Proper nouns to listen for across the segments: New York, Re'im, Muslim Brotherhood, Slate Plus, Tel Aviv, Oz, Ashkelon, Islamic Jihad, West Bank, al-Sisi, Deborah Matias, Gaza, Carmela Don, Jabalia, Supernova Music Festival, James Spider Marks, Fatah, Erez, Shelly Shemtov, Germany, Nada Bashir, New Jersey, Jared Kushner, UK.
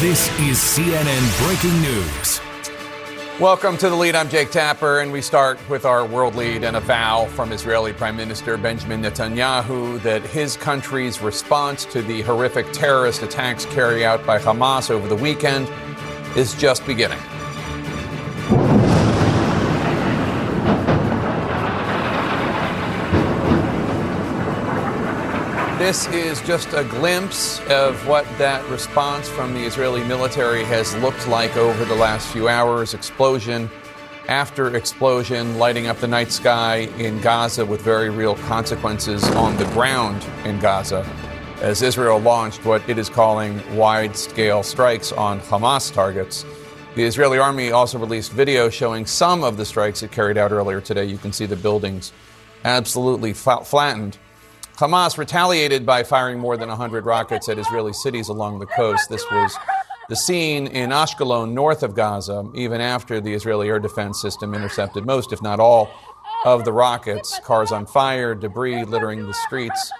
This is CNN Breaking News. Welcome to The Lead. I'm Jake Tapper, and we start with our world lead and a vow from Israeli Prime Minister Benjamin Netanyahu that his country's response to the horrific terrorist attacks carried out by Hamas over the weekend is just beginning. This is just a glimpse of what that response from the Israeli military has looked like over the last few hours. Explosion after explosion, lighting up the night sky in Gaza with very real consequences on the ground in Gaza as Israel launched what it is calling wide-scale strikes on Hamas targets. The Israeli army also released video showing some of the strikes it carried out earlier today. You can see the buildings absolutely flattened. Hamas retaliated by firing more than 100 rockets at Israeli cities along the coast. This was the scene in Ashkelon, north of Gaza, even after the Israeli air defense system intercepted most, if not all, of the rockets. Cars on fire, debris littering the streets.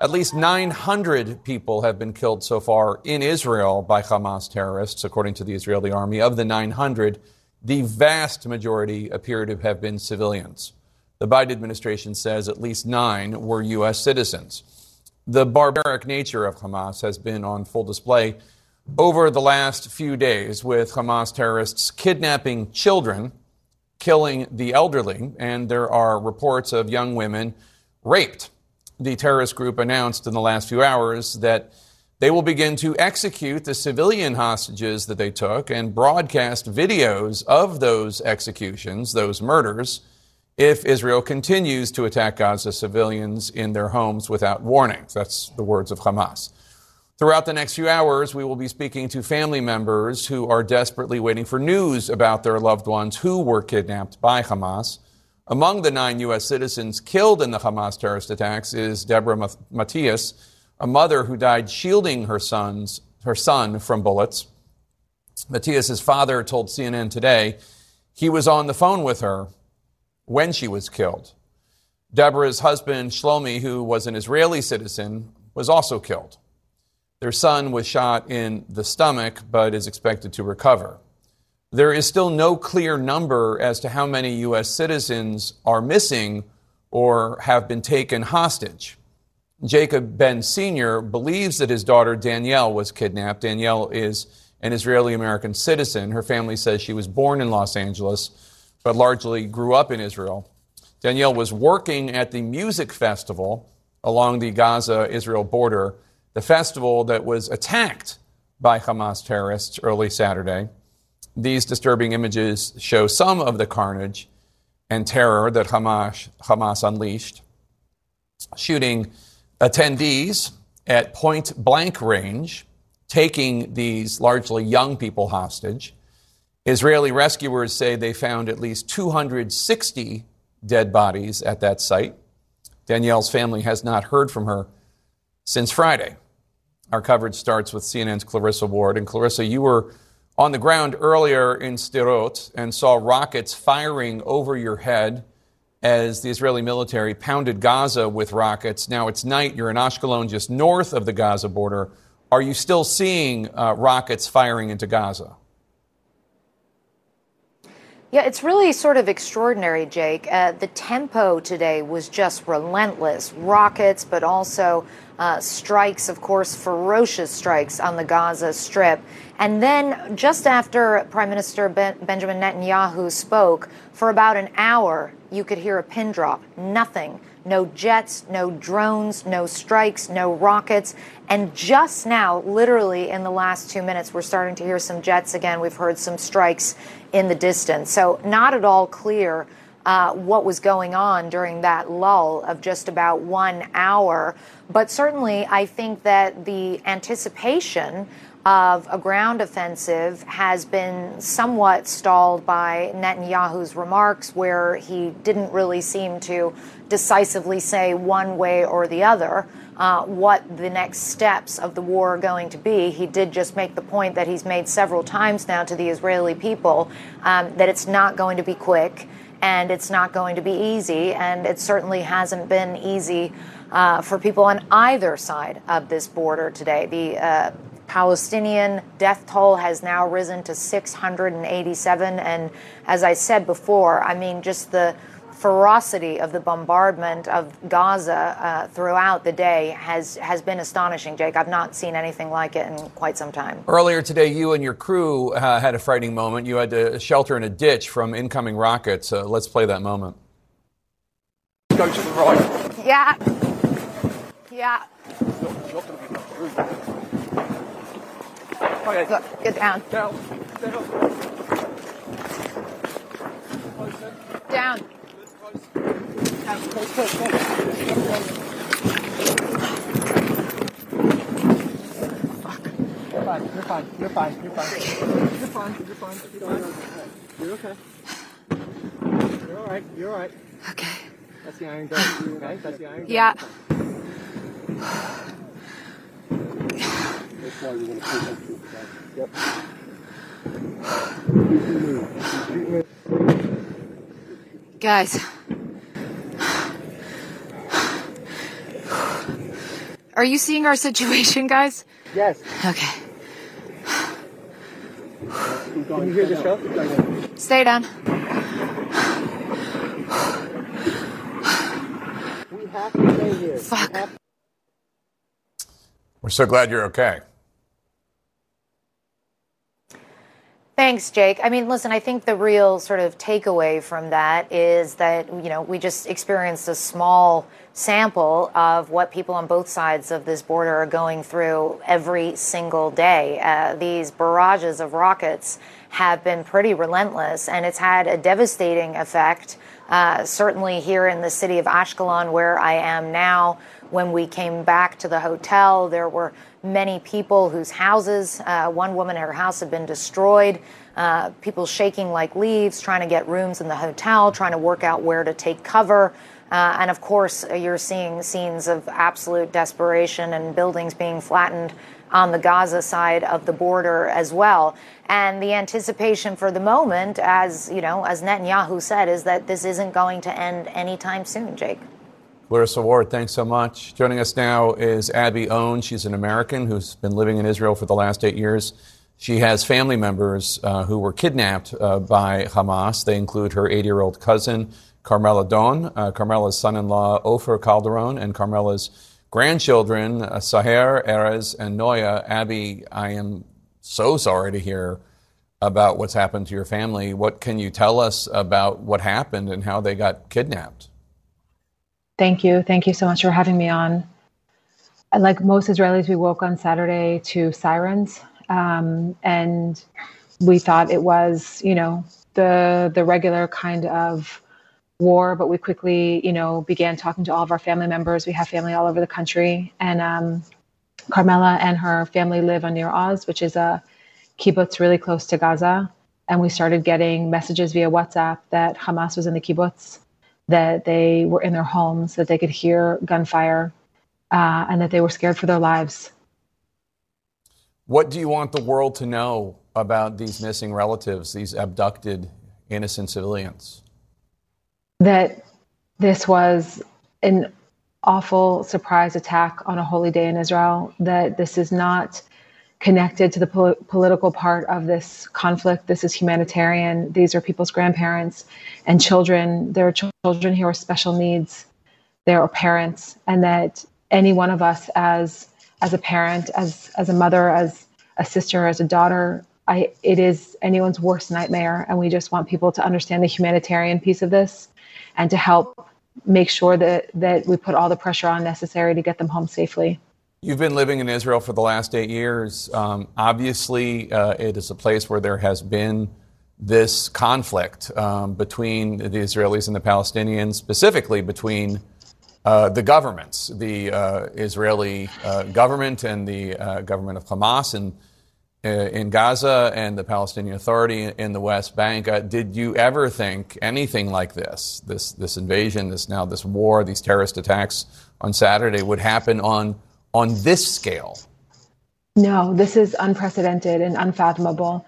At least 900 people have been killed so far in Israel by Hamas terrorists, according to the Israeli army. Of the 900, the vast majority appear to have been civilians. The Biden administration says at least 9 were U.S. citizens. The barbaric nature of Hamas has been on full display over the last few days, with Hamas terrorists kidnapping children, killing the elderly, and there are reports of young women raped. The terrorist group announced in the last few hours that they will begin to execute the civilian hostages that they took and broadcast videos of those executions, those murders, if Israel continues to attack Gaza civilians in their homes without warning. That's the words of Hamas. Throughout the next few hours, we will be speaking to family members who are desperately waiting for news about their loved ones who were kidnapped by Hamas. Among the 9 U.S. citizens killed in the Hamas terrorist attacks is Deborah Matias, a mother who died shielding her son from bullets. Matias' father told CNN today he was on the phone with her when she was killed. Deborah's husband, Shlomi, who was an Israeli citizen, was also killed. Their son was shot in the stomach, but is expected to recover. There is still no clear number as to how many U.S. citizens are missing or have been taken hostage. Jacob Ben Sr. believes that his daughter, Danielle, was kidnapped. Danielle is an Israeli-American citizen. Her family says she was born in Los Angeles, but largely grew up in Israel. Danielle was working at the music festival along the Gaza-Israel border, the festival that was attacked by Hamas terrorists early Saturday. These disturbing images show some of the carnage and terror that Hamas unleashed, shooting attendees at point-blank range, taking these largely young people hostage. Israeli rescuers say they found at least 260 dead bodies at that site. Danielle's family has not heard from her since Friday. Our coverage starts with CNN's Clarissa Ward. And Clarissa, you were on the ground earlier in Sderot and saw rockets firing over your head as the Israeli military pounded Gaza with rockets. Now it's night. You're in Ashkelon, just north of the Gaza border. Are you still seeing rockets firing into Gaza? Yeah, it's really sort of extraordinary, Jake. The tempo today was just relentless. Rockets, but also strikes, of course, ferocious strikes on the Gaza Strip. And then just after Prime Minister Benjamin Netanyahu spoke, for about an hour, you could hear a pin drop. Nothing. No jets, no drones, no strikes, no rockets. And just now, literally in the last 2 minutes, we're starting to hear some jets again. We've heard some strikes in the distance. So not at all clear what was going on during that lull of just about 1 hour. But certainly I think that the anticipation of a ground offensive has been somewhat stalled by Netanyahu's remarks, where he didn't really seem to decisively say one way or the other what the next steps of the war are going to be. He did just make the point that he's made several times now to the Israeli people that it's not going to be quick and it's not going to be easy, and it certainly hasn't been easy for people on either side of this border today. The Palestinian death toll has now risen to 687. And as I said before, I mean, just the ferocity of the bombardment of Gaza throughout the day has been astonishing, Jake. I've not seen anything like it in quite some time. Earlier today, you and your crew had a frightening moment. You had to shelter in a ditch from incoming rockets. Let's play that moment. Go to the right. Yeah. Yeah. Okay. Look, get down. Down. Down. Down. You're fine. You're all right. Okay. That's the Iron Dome. You okay? That's the Iron Dome. Yeah. That's why we want to pay attention to that. Yep. Guys. Are you seeing our situation, guys? Yes. Okay. Can you hear the show? Stay down. We have to stay here. Fuck. We're so glad you're okay. Thanks, Jake. I mean, listen, I think the real sort of takeaway from that is that, you know, we just experienced a small sample of what people on both sides of this border are going through every single day. These barrages of rockets have been pretty relentless, and it's had a devastating effect, certainly here in the city of Ashkelon, where I am now. When we came back to the hotel, there were many people whose houses, one woman, her house had been destroyed, people shaking like leaves, trying to get rooms in the hotel, trying to work out where to take cover. And of course, you're seeing scenes of absolute desperation and buildings being flattened on the Gaza side of the border as well. And the anticipation for the moment, as you know, as Netanyahu said, is that this isn't going to end anytime soon, Jake. Larissa Ward, thanks so much. Joining us now is Abby Owen. She's an American who's been living in Israel for the last 8 years. She has family members who were kidnapped by Hamas. They include her 8-year-old cousin, Carmela Don, Carmela's son-in-law, Ofer Calderon, and Carmela's grandchildren, Saher, Erez, and Noya. Abby, I am so sorry to hear about what's happened to your family. What can you tell us about what happened and how they got kidnapped? Thank you. Thank you so much for having me on. Like most Israelis, we woke on Saturday to sirens, and we thought it was, you know, the regular kind of war, but we quickly, you know, began talking to all of our family members. We have family all over the country, and Carmela and her family live on Nir Oz, which is a kibbutz really close to Gaza, and we started getting messages via WhatsApp that Hamas was in the kibbutz, that they were in their homes, that they could hear gunfire, and that they were scared for their lives. What do you want the world to know about these missing relatives, these abducted innocent civilians? That this was an awful surprise attack on a holy day in Israel, that this is not connected to the political part of this conflict. This is humanitarian. These are people's grandparents and children. There are children here with special needs. There are parents, and that any one of us as a parent, as a mother, as a sister, as a daughter, it is anyone's worst nightmare. And we just want people to understand the humanitarian piece of this and to help make sure that we put all the pressure on necessary to get them home safely. You've been living in Israel for the last 8 years. Obviously, it is a place where there has been this conflict between the Israelis and the Palestinians, specifically between the governments, the Israeli government and the government of Hamas in Gaza and the Palestinian Authority in the West Bank. Did you ever think anything like this invasion, this war, these terrorist attacks on Saturday would happen on this scale? No, this is unprecedented and unfathomable.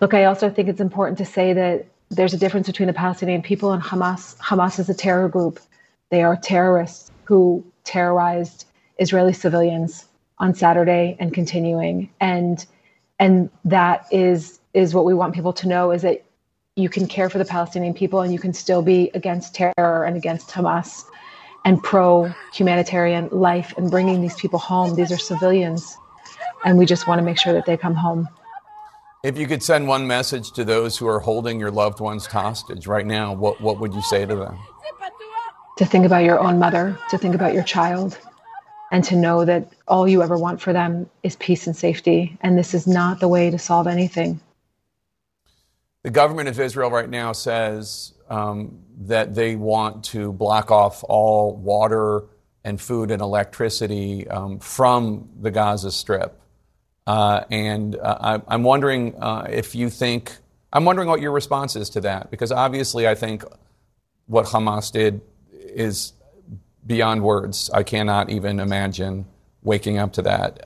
Look, I also think it's important to say that there's a difference between the Palestinian people and Hamas. Hamas is a terror group. They are terrorists who terrorized Israeli civilians on Saturday and continuing. And that is what we want people to know, is that you can care for the Palestinian people and you can still be against terror and against Hamas and pro-humanitarian life and bringing these people home. These are civilians, and we just want to make sure that they come home. If you could send one message to those who are holding your loved ones hostage right now, what would you say to them? To think about your own mother, to think about your child, and to know that all you ever want for them is peace and safety, and this is not the way to solve anything. The government of Israel right now says that they want to block off all water and food and electricity from the Gaza Strip. I'm wondering if you think, I'm wondering what your response is to that, because obviously I think what Hamas did is beyond words. I cannot even imagine waking up to that.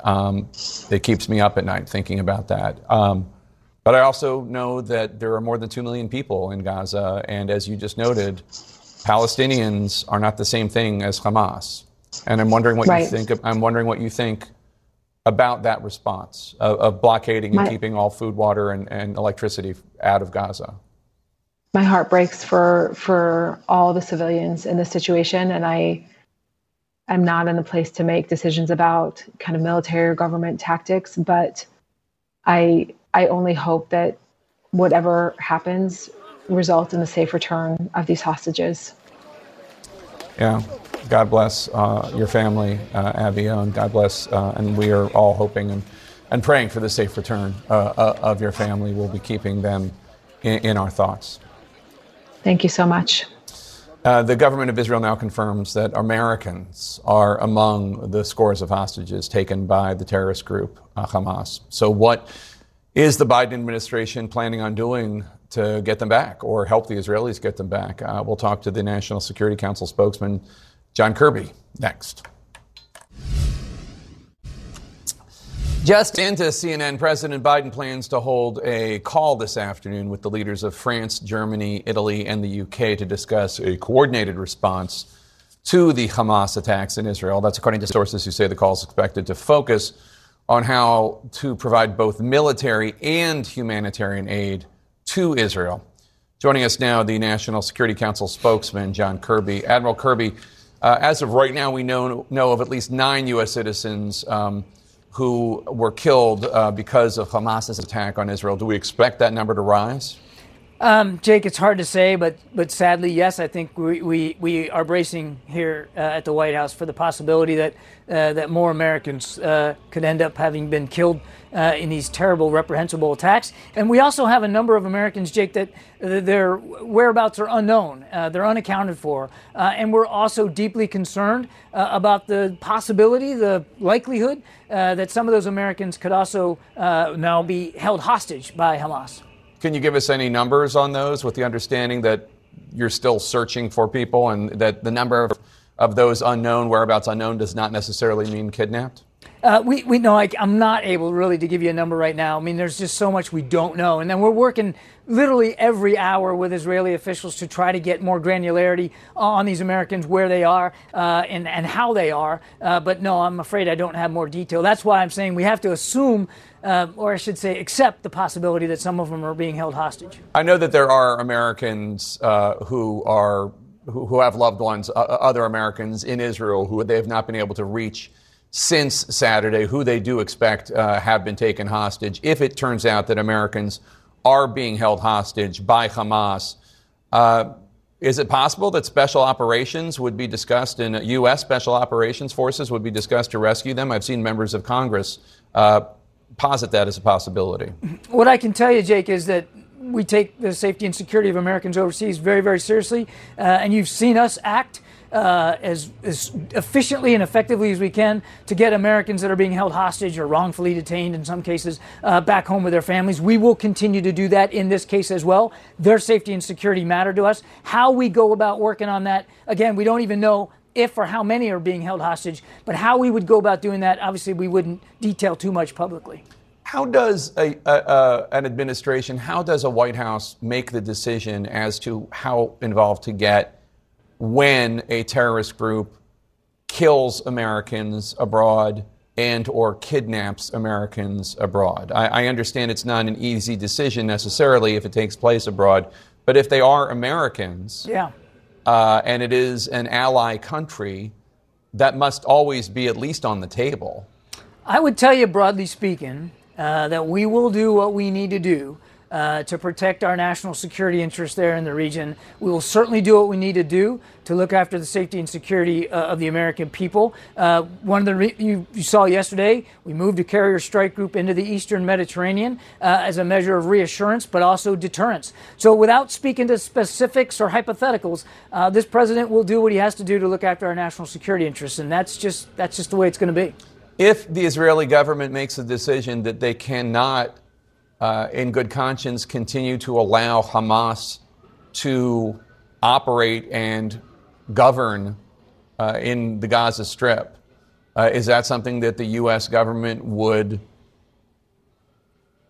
It keeps me up at night thinking about that. But I also know that there are more than 2 million people in Gaza, and as you just noted, Palestinians are not the same thing as Hamas. And I'm wondering what you think. I'm wondering what you think about that response of blockading and keeping all food, water, and electricity out of Gaza. My heart breaks for all the civilians in this situation, and I am not in the place to make decisions about kind of military or government tactics, but I only hope that whatever happens results in the safe return of these hostages. Yeah. God bless your family, Aviel, and God bless, and we are all hoping and praying for the safe return of your family. We'll be keeping them in our thoughts. Thank you so much. The government of Israel now confirms that Americans are among the scores of hostages taken by the terrorist group Hamas. So what is the Biden administration planning on doing to get them back or help the Israelis get them back? We'll talk to the National Security Council spokesman, John Kirby, next. Just into CNN, President Biden plans to hold a call this afternoon with the leaders of France, Germany, Italy, and the UK to discuss a coordinated response to the Hamas attacks in Israel. That's according to sources who say the call is expected to focus on how to provide both military and humanitarian aid to Israel. Joining us now, the National Security Council spokesman, John Kirby. Admiral Kirby, as of right now, we know of at least 9 U.S. citizens who were killed because of Hamas's attack on Israel. Do we expect that number to rise? Jake, it's hard to say, but sadly, yes. I think we are bracing here at the White House for the possibility that more Americans could end up having been killed in these terrible, reprehensible attacks. And we also have a number of Americans, Jake, that their whereabouts are unknown. They're unaccounted for. And we're also deeply concerned about the possibility, the likelihood that some of those Americans could also now be held hostage by Hamas. Can you give us any numbers on those, with the understanding that you're still searching for people and that the number of those unknown, whereabouts unknown, does not necessarily mean kidnapped? We know I'm not able really to give you a number right now. I mean, there's just so much we don't know. And then we're working literally every hour with Israeli officials to try to get more granularity on these Americans, where they are and how they are. But no, I'm afraid I don't have more detail. That's why I'm saying we have to assume, or I should say accept, the possibility that some of them are being held hostage. I know that there are Americans who have loved ones, other Americans in Israel, who they have not been able to reach since Saturday, who they do expect have been taken hostage. If it turns out that Americans are being held hostage by Hamas, is it possible that special operations would be discussed, and U.S. special operations forces would be discussed to rescue them? I've seen members of Congress posit that as a possibility. What I can tell you, Jake, is that we take the safety and security of Americans overseas very, very seriously, and you've seen us act as efficiently and effectively as we can to get Americans that are being held hostage or wrongfully detained in some cases back home with their families. We will continue to do that in this case as well. Their safety and security matter to us. How we go about working on that, again, we don't even know if or how many are being held hostage, but how we would go about doing that, obviously we wouldn't detail too much publicly. How does an administration, how does a White House make the decision as to how involved to get when a terrorist group kills Americans abroad and or kidnaps Americans abroad. I understand it's not an easy decision necessarily if it takes place abroad, but if they are Americans, and it is an ally country, that must always be at least on the table. I would tell you, broadly speaking, that we will do what we need to do to protect our national security interests there in the region. We will certainly do what we need to do to look after the safety and security of the American people. One of the you saw yesterday, we moved a carrier strike group into the eastern Mediterranean as a measure of reassurance, but also deterrence. So without speaking to specifics or hypotheticals, this president will do what he has to do to look after our national security interests, and that's just the way it's going to be. If the Israeli government makes a decision that they cannot in good conscience continue to allow Hamas to operate and govern in the Gaza Strip, is that something that the U.S. government would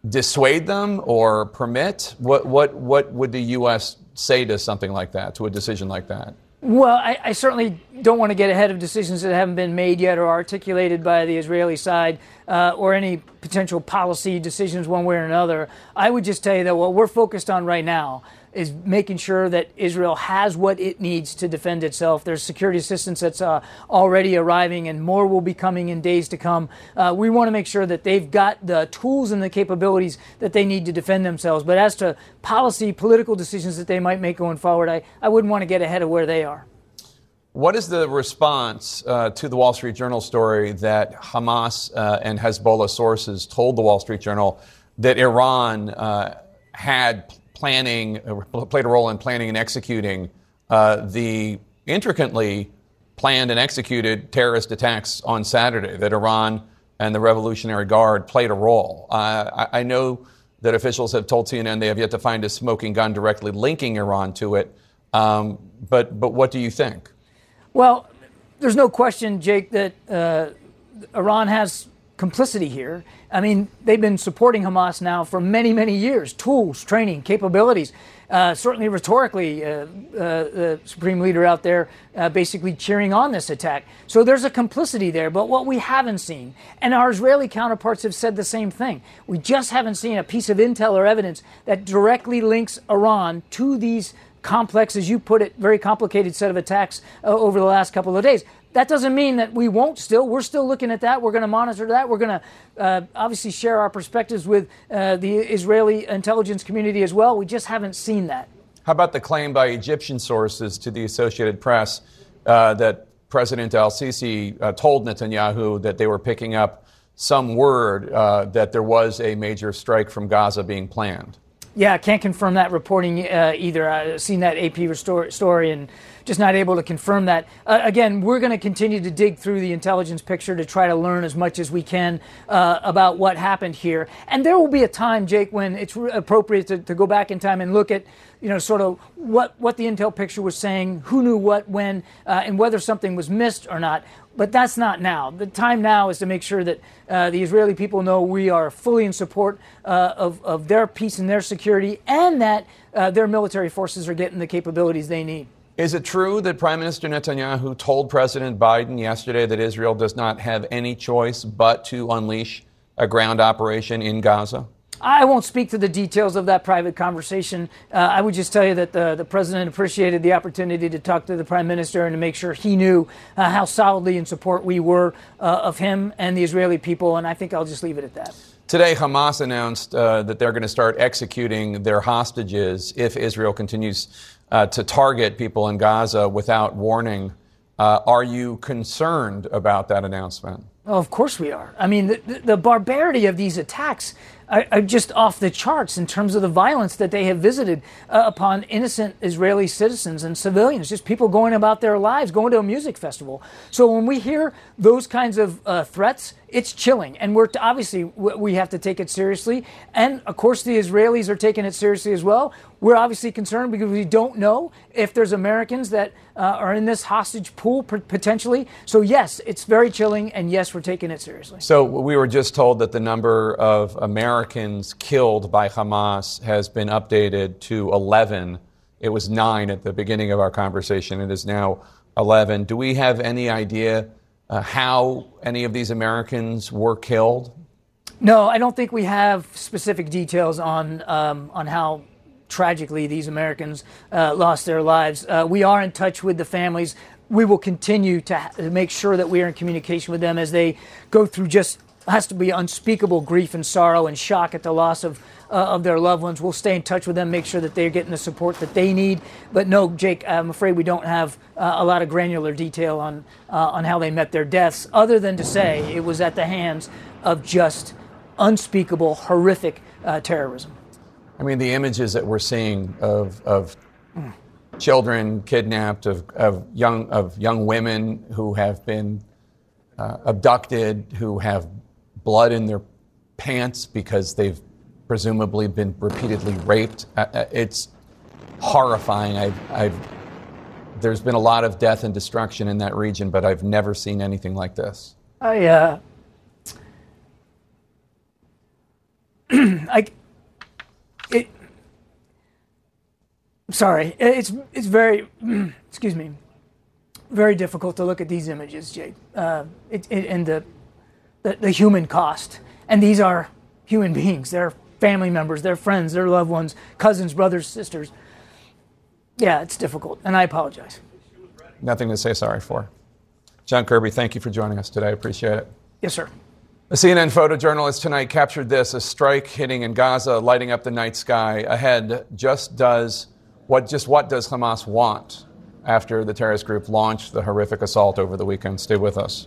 dissuade them or permit? What would the U.S. say to something like that, to a decision like that? Well, I certainly don't want to get ahead of decisions that haven't been made yet or articulated by the Israeli side or any potential policy decisions one way or another. I would just tell you that what we're focused on right now is making sure that Israel has what it needs to defend itself. There's security assistance that's already arriving, and more will be coming in days to come. We want to make sure that they've got the tools and the capabilities that they need to defend themselves. But as to policy, political decisions that they might make going forward, I wouldn't want to get ahead of where they are. What is the response to the Wall Street Journal story that Hamas and Hezbollah sources told the Wall Street Journal that Iran had played a role in planning and executing the intricately planned and executed terrorist attacks on Saturday, that Iran and the Revolutionary Guard played a role? I know that officials have told CNN they have yet to find a smoking gun directly linking Iran to it, but what do you think? Well, there's no question, Jake, that Iran has complicity here. I mean, they've been supporting Hamas now for many, many years. Tools, training, capabilities. Certainly rhetorically, the Supreme Leader out there basically cheering on this attack. So there's a complicity there. But what we haven't seen, and our Israeli counterparts have said the same thing, we just haven't seen a piece of intel or evidence that directly links Iran to these complex, as you put it, very complicated set of attacks over the last couple of days. That doesn't mean that we won't still. We're still looking at that. We're going to monitor that. We're going to obviously share our perspectives with the Israeli intelligence community as well. We just haven't seen that. How about the claim by Egyptian sources to the Associated Press that President al-Sisi told Netanyahu that they were picking up some word that there was a major strike from Gaza being planned? Yeah, I can't confirm that reporting either. I've seen that AP story and just not able to confirm that. Again, we're going to continue to dig through the intelligence picture to try to learn as much as we can about what happened here. And there will be a time, Jake, when it's appropriate to go back in time and look at, you know, sort of what the intel picture was saying, who knew what, when, and whether something was missed or not. But that's not now. The time now is to make sure that the Israeli people know we are fully in support of their peace and their security, and that their military forces are getting the capabilities they need. Is it true that Prime Minister Netanyahu told President Biden yesterday that Israel does not have any choice but to unleash a ground operation in Gaza? I won't speak to the details of that private conversation. I would just tell you that the president appreciated the opportunity to talk to the prime minister and to make sure he knew how solidly in support we were of him and the Israeli people. And I think I'll just leave it at that. Today, Hamas announced that they're going to start executing their hostages if Israel continues to target people in Gaza without warning. Are you concerned about that announcement? Oh, of course we are. I mean, the barbarity of these attacks are just off the charts in terms of the violence that they have visited upon innocent Israeli citizens and civilians, just people going about their lives, going to a music festival. So when we hear those kinds of threats, it's chilling. And we're obviously, we have to take it seriously. And, of course, the Israelis are taking it seriously as well. We're obviously concerned because we don't know if there's Americans that are in this hostage pool potentially. So, yes, it's very chilling. And, yes, we're taking it seriously. So we were just told that the number of Americans killed by Hamas has been updated to 11. It was 9 at the beginning of our conversation. It is now 11. Do we have any idea how any of these Americans were killed? No, I don't think we have specific details on how tragically these Americans lost their lives. We are in touch with the families. We will continue to make sure that we are in communication with them as they go through just has to be unspeakable grief and sorrow and shock at the loss of their loved ones. We'll stay in touch with them, make sure that they're getting the support that they need. But no, Jake, I'm afraid we don't have a lot of granular detail on how they met their deaths, other than to say it was at the hands of just unspeakable, horrific terrorism. I mean, the images that we're seeing of children kidnapped, of young women who have been abducted, who have blood in their pants because they've presumably been repeatedly raped. It's horrifying. There's been a lot of death and destruction in that region, but I've never seen anything like this. Sorry, it's very, excuse me, very difficult to look at these images, Jake, and the human cost. And these are human beings. They're family members, they're friends, they're loved ones, cousins, brothers, sisters. Yeah, it's difficult, and I apologize. Nothing to say sorry for. John Kirby, thank you for joining us today. I appreciate it. Yes, sir. A CNN photojournalist tonight captured this, a strike hitting in Gaza, lighting up the night sky. Ahead, what does Hamas want after the terrorist group launched the horrific assault over the weekend? Stay with us.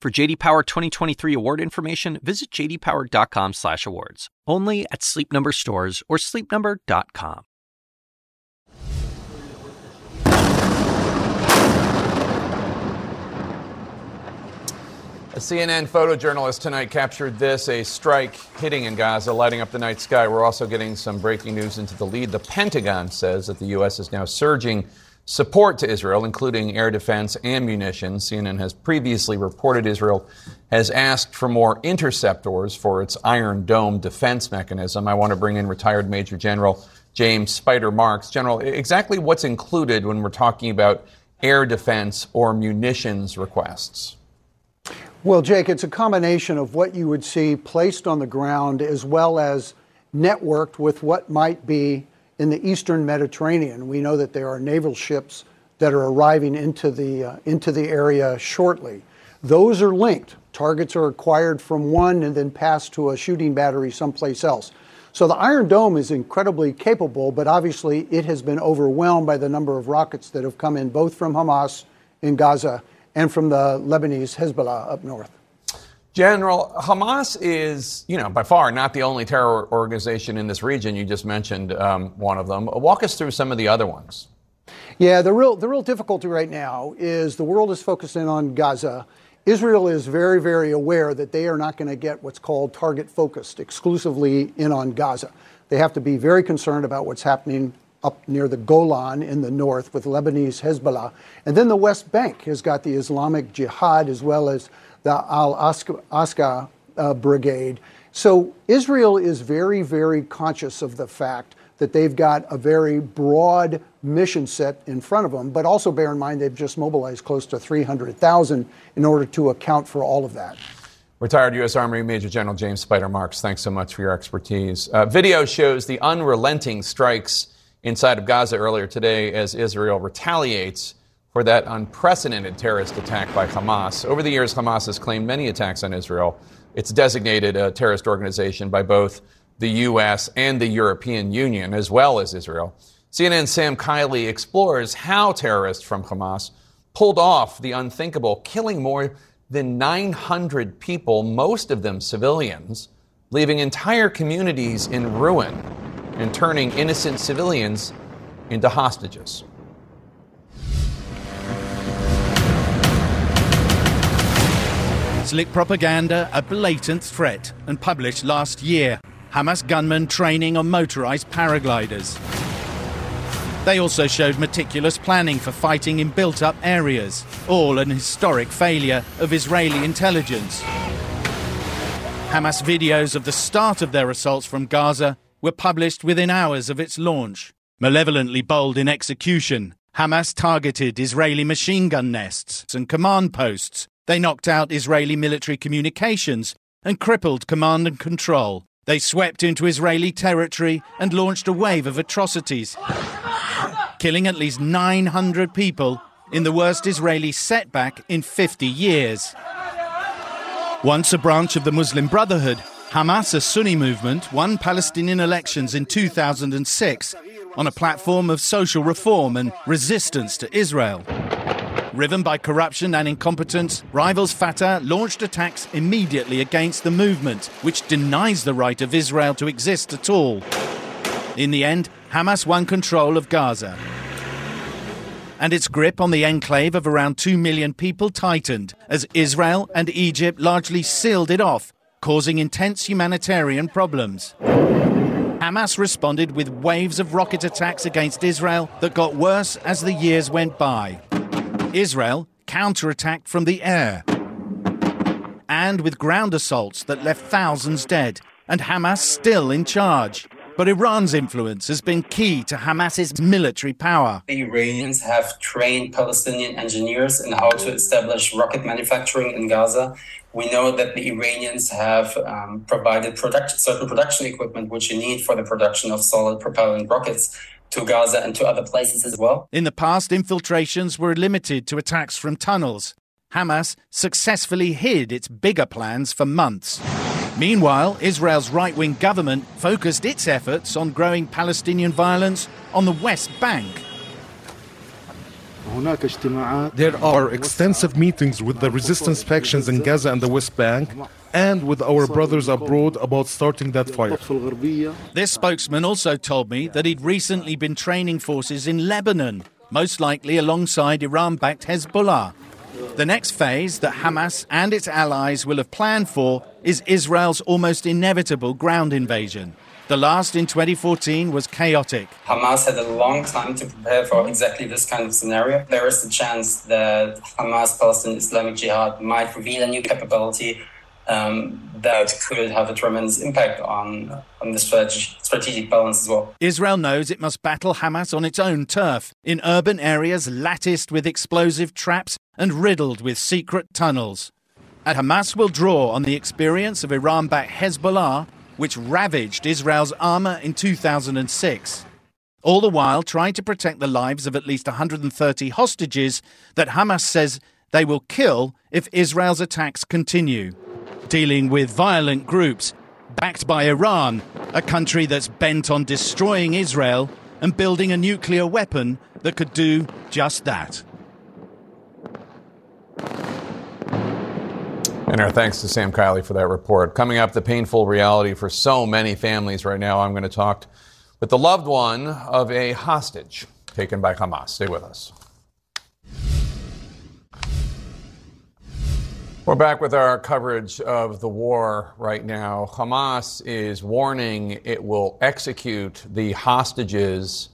For J.D. Power 2023 award information, visit jdpower.com/awards. Only at Sleep Number stores or sleepnumber.com. A CNN photojournalist tonight captured this, a strike hitting in Gaza, lighting up the night sky. We're also getting some breaking news into the lead. The Pentagon says that the U.S. is now surging support to Israel, including air defense and munitions. CNN has previously reported Israel has asked for more interceptors for its Iron Dome defense mechanism. I want to bring in retired Major General James Spider Marks. General, exactly what's included when we're talking about air defense or munitions requests? Well, Jake, it's a combination of what you would see placed on the ground as well as networked with what might be in the eastern Mediterranean. We know that there are naval ships that are arriving into the area shortly. Those are linked. Targets are acquired from one and then passed to a shooting battery someplace else. So the Iron Dome is incredibly capable, but obviously it has been overwhelmed by the number of rockets that have come in both from Hamas in Gaza and from the Lebanese Hezbollah up north. General, Hamas is, by far not the only terror organization in this region. You just mentioned one of them. Walk us through some of the other ones. Yeah, the real difficulty right now is the world is focused in on Gaza. Israel is very, very aware that they are not going to get what's called target-focused exclusively in on Gaza. They have to be very concerned about what's happening up near the Golan in the north with Lebanese Hezbollah. And then the West Bank has got the Islamic Jihad as well as the al-Aqsa brigade. So Israel is very, very conscious of the fact that they've got a very broad mission set in front of them. But also bear in mind they've just mobilized close to 300,000 in order to account for all of that. Retired U.S. Army Major General James Spider Marks, thanks so much for your expertise. Video shows the unrelenting strikes inside of Gaza earlier today as Israel retaliates for that unprecedented terrorist attack by Hamas. Over the years, Hamas has claimed many attacks on Israel, It's designated a terrorist organization by both the U.S. and the European Union, as well as Israel. CNN's Sam Kiley explores how terrorists from Hamas pulled off the unthinkable, killing more than 900 people, most of them civilians, leaving entire communities in ruin and turning innocent civilians into hostages. Slick propaganda, a blatant threat, and published last year. Hamas gunmen training on motorized paragliders. They also showed meticulous planning for fighting in built-up areas, all an historic failure of Israeli intelligence. Hamas videos of the start of their assaults from Gaza were published within hours of its launch. Malevolently bold in execution, Hamas targeted Israeli machine gun nests and command posts. They knocked out Israeli military communications and crippled command and control. They swept into Israeli territory and launched a wave of atrocities, killing at least 900 people in the worst Israeli setback in 50 years. Once a branch of the Muslim Brotherhood, Hamas, a Sunni movement, won Palestinian elections in 2006 on a platform of social reform and resistance to Israel. Riven by corruption and incompetence, rivals Fatah launched attacks immediately against the movement, which denies the right of Israel to exist at all. In the end, Hamas won control of Gaza, and its grip on the enclave of around 2 million people tightened as Israel and Egypt largely sealed it off, causing intense humanitarian problems. Hamas responded with waves of rocket attacks against Israel that got worse as the years went by. Israel counterattacked from the air and with ground assaults that left thousands dead, and Hamas still in charge. But Iran's influence has been key to Hamas's military power. The Iranians have trained Palestinian engineers in how to establish rocket manufacturing in Gaza. We know that the Iranians have provided certain production equipment, which you need for the production of solid propellant rockets, to Gaza and to other places as well. In the past, infiltrations were limited to attacks from tunnels. Hamas successfully hid its bigger plans for months. Meanwhile, Israel's right-wing government focused its efforts on growing Palestinian violence on the West Bank. There are extensive meetings with the resistance factions in Gaza and the West Bank, and with our brothers abroad about starting that fire. This spokesman also told me that he'd recently been training forces in Lebanon, most likely alongside Iran-backed Hezbollah. The next phase that Hamas and its allies will have planned for is Israel's almost inevitable ground invasion. The last in 2014 was chaotic. Hamas had a long time to prepare for exactly this kind of scenario. There is a chance that Hamas-Palestinian Islamic Jihad might reveal a new capability that could have a tremendous impact on the strategic balance as well. Israel knows it must battle Hamas on its own turf, in urban areas latticed with explosive traps and riddled with secret tunnels. And Hamas will draw on the experience of Iran-backed Hezbollah, which ravaged Israel's armor in 2006, all the while trying to protect the lives of at least 130 hostages that Hamas says they will kill if Israel's attacks continue. Dealing with violent groups backed by Iran, a country that's bent on destroying Israel and building a nuclear weapon that could do just that. And our thanks to Sam Kiley for that report. Coming up, the painful reality for so many families right now. I'm going to talk with the loved one of a hostage taken by Hamas. Stay with us. We're back with our coverage of the war right now. Hamas is warning it will execute the hostages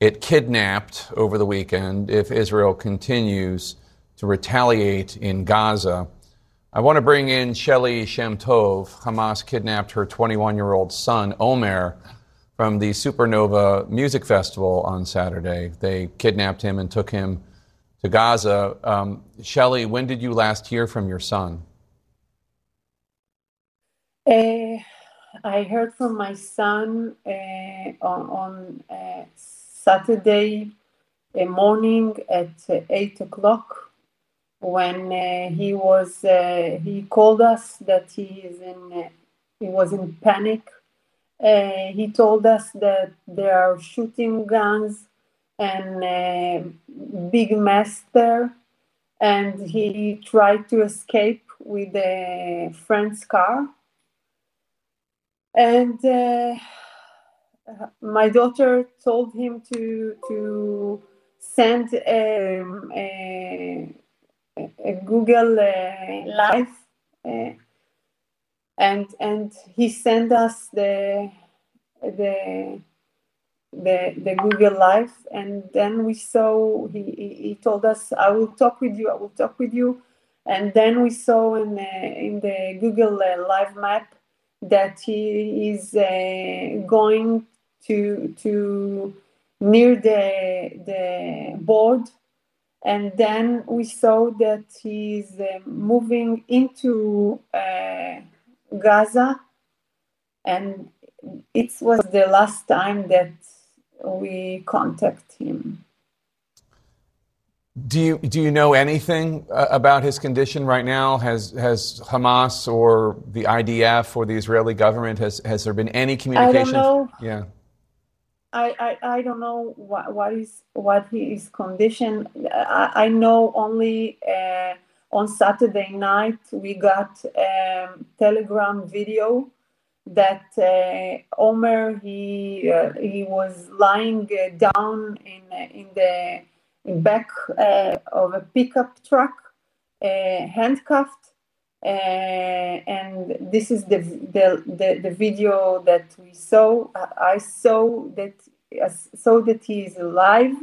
it kidnapped over the weekend if Israel continues to retaliate in Gaza. I want to bring in Shelly Shemtov. Hamas kidnapped her 21-year-old son, Omer, from the Supernova Music Festival on Saturday. They kidnapped him and took him to Gaza. Shelly, when did you last hear from your son? I heard from my son on Saturday morning at 8 o'clock. when he called us that he was in panic. He told us that they are shooting guns and big mess there, and he tried to escape with a friend's car. And my daughter told him to send a Google Live, and he sent us the Google Live, and then we saw he told us, I will talk with you, and then we saw in the Google Live map that he is going to near the board, and then we saw that he is moving into Gaza, and it was the last time that we contact him. Do you know anything about his condition right now? Has Hamas or the IDF or the Israeli government has there been any communication? I don't know. Yeah. I don't know what his condition. I know only on Saturday night we got a telegram video that Omer he was lying down in the back of a pickup truck, handcuffed, and this is the video that we saw. I saw that he is alive,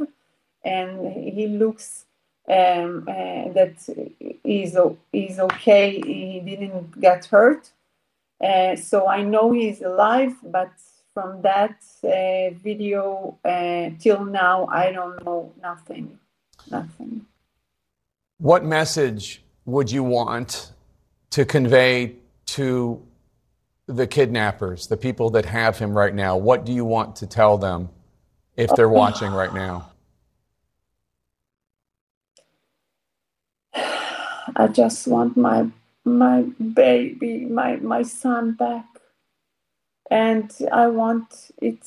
and he looks that he's okay. He didn't get hurt, so I know he's alive, but from that video till now, I don't know nothing. What message would you want to convey to the kidnappers, the people that have him right now? What do you want to tell them if they're watching right now? I just want my baby, my son back. And I want it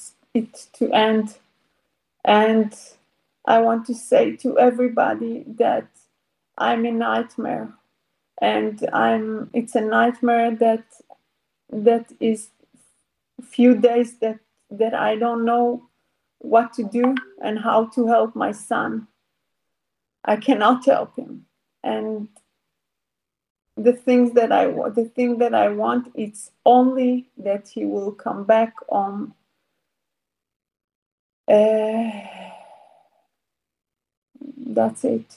to end. And I want to say to everybody that I'm a nightmare, and it's a nightmare that is few days that I don't know what to do and how to help my son. I cannot help him, and the thing that I want, it's only that he will come back home. That's it.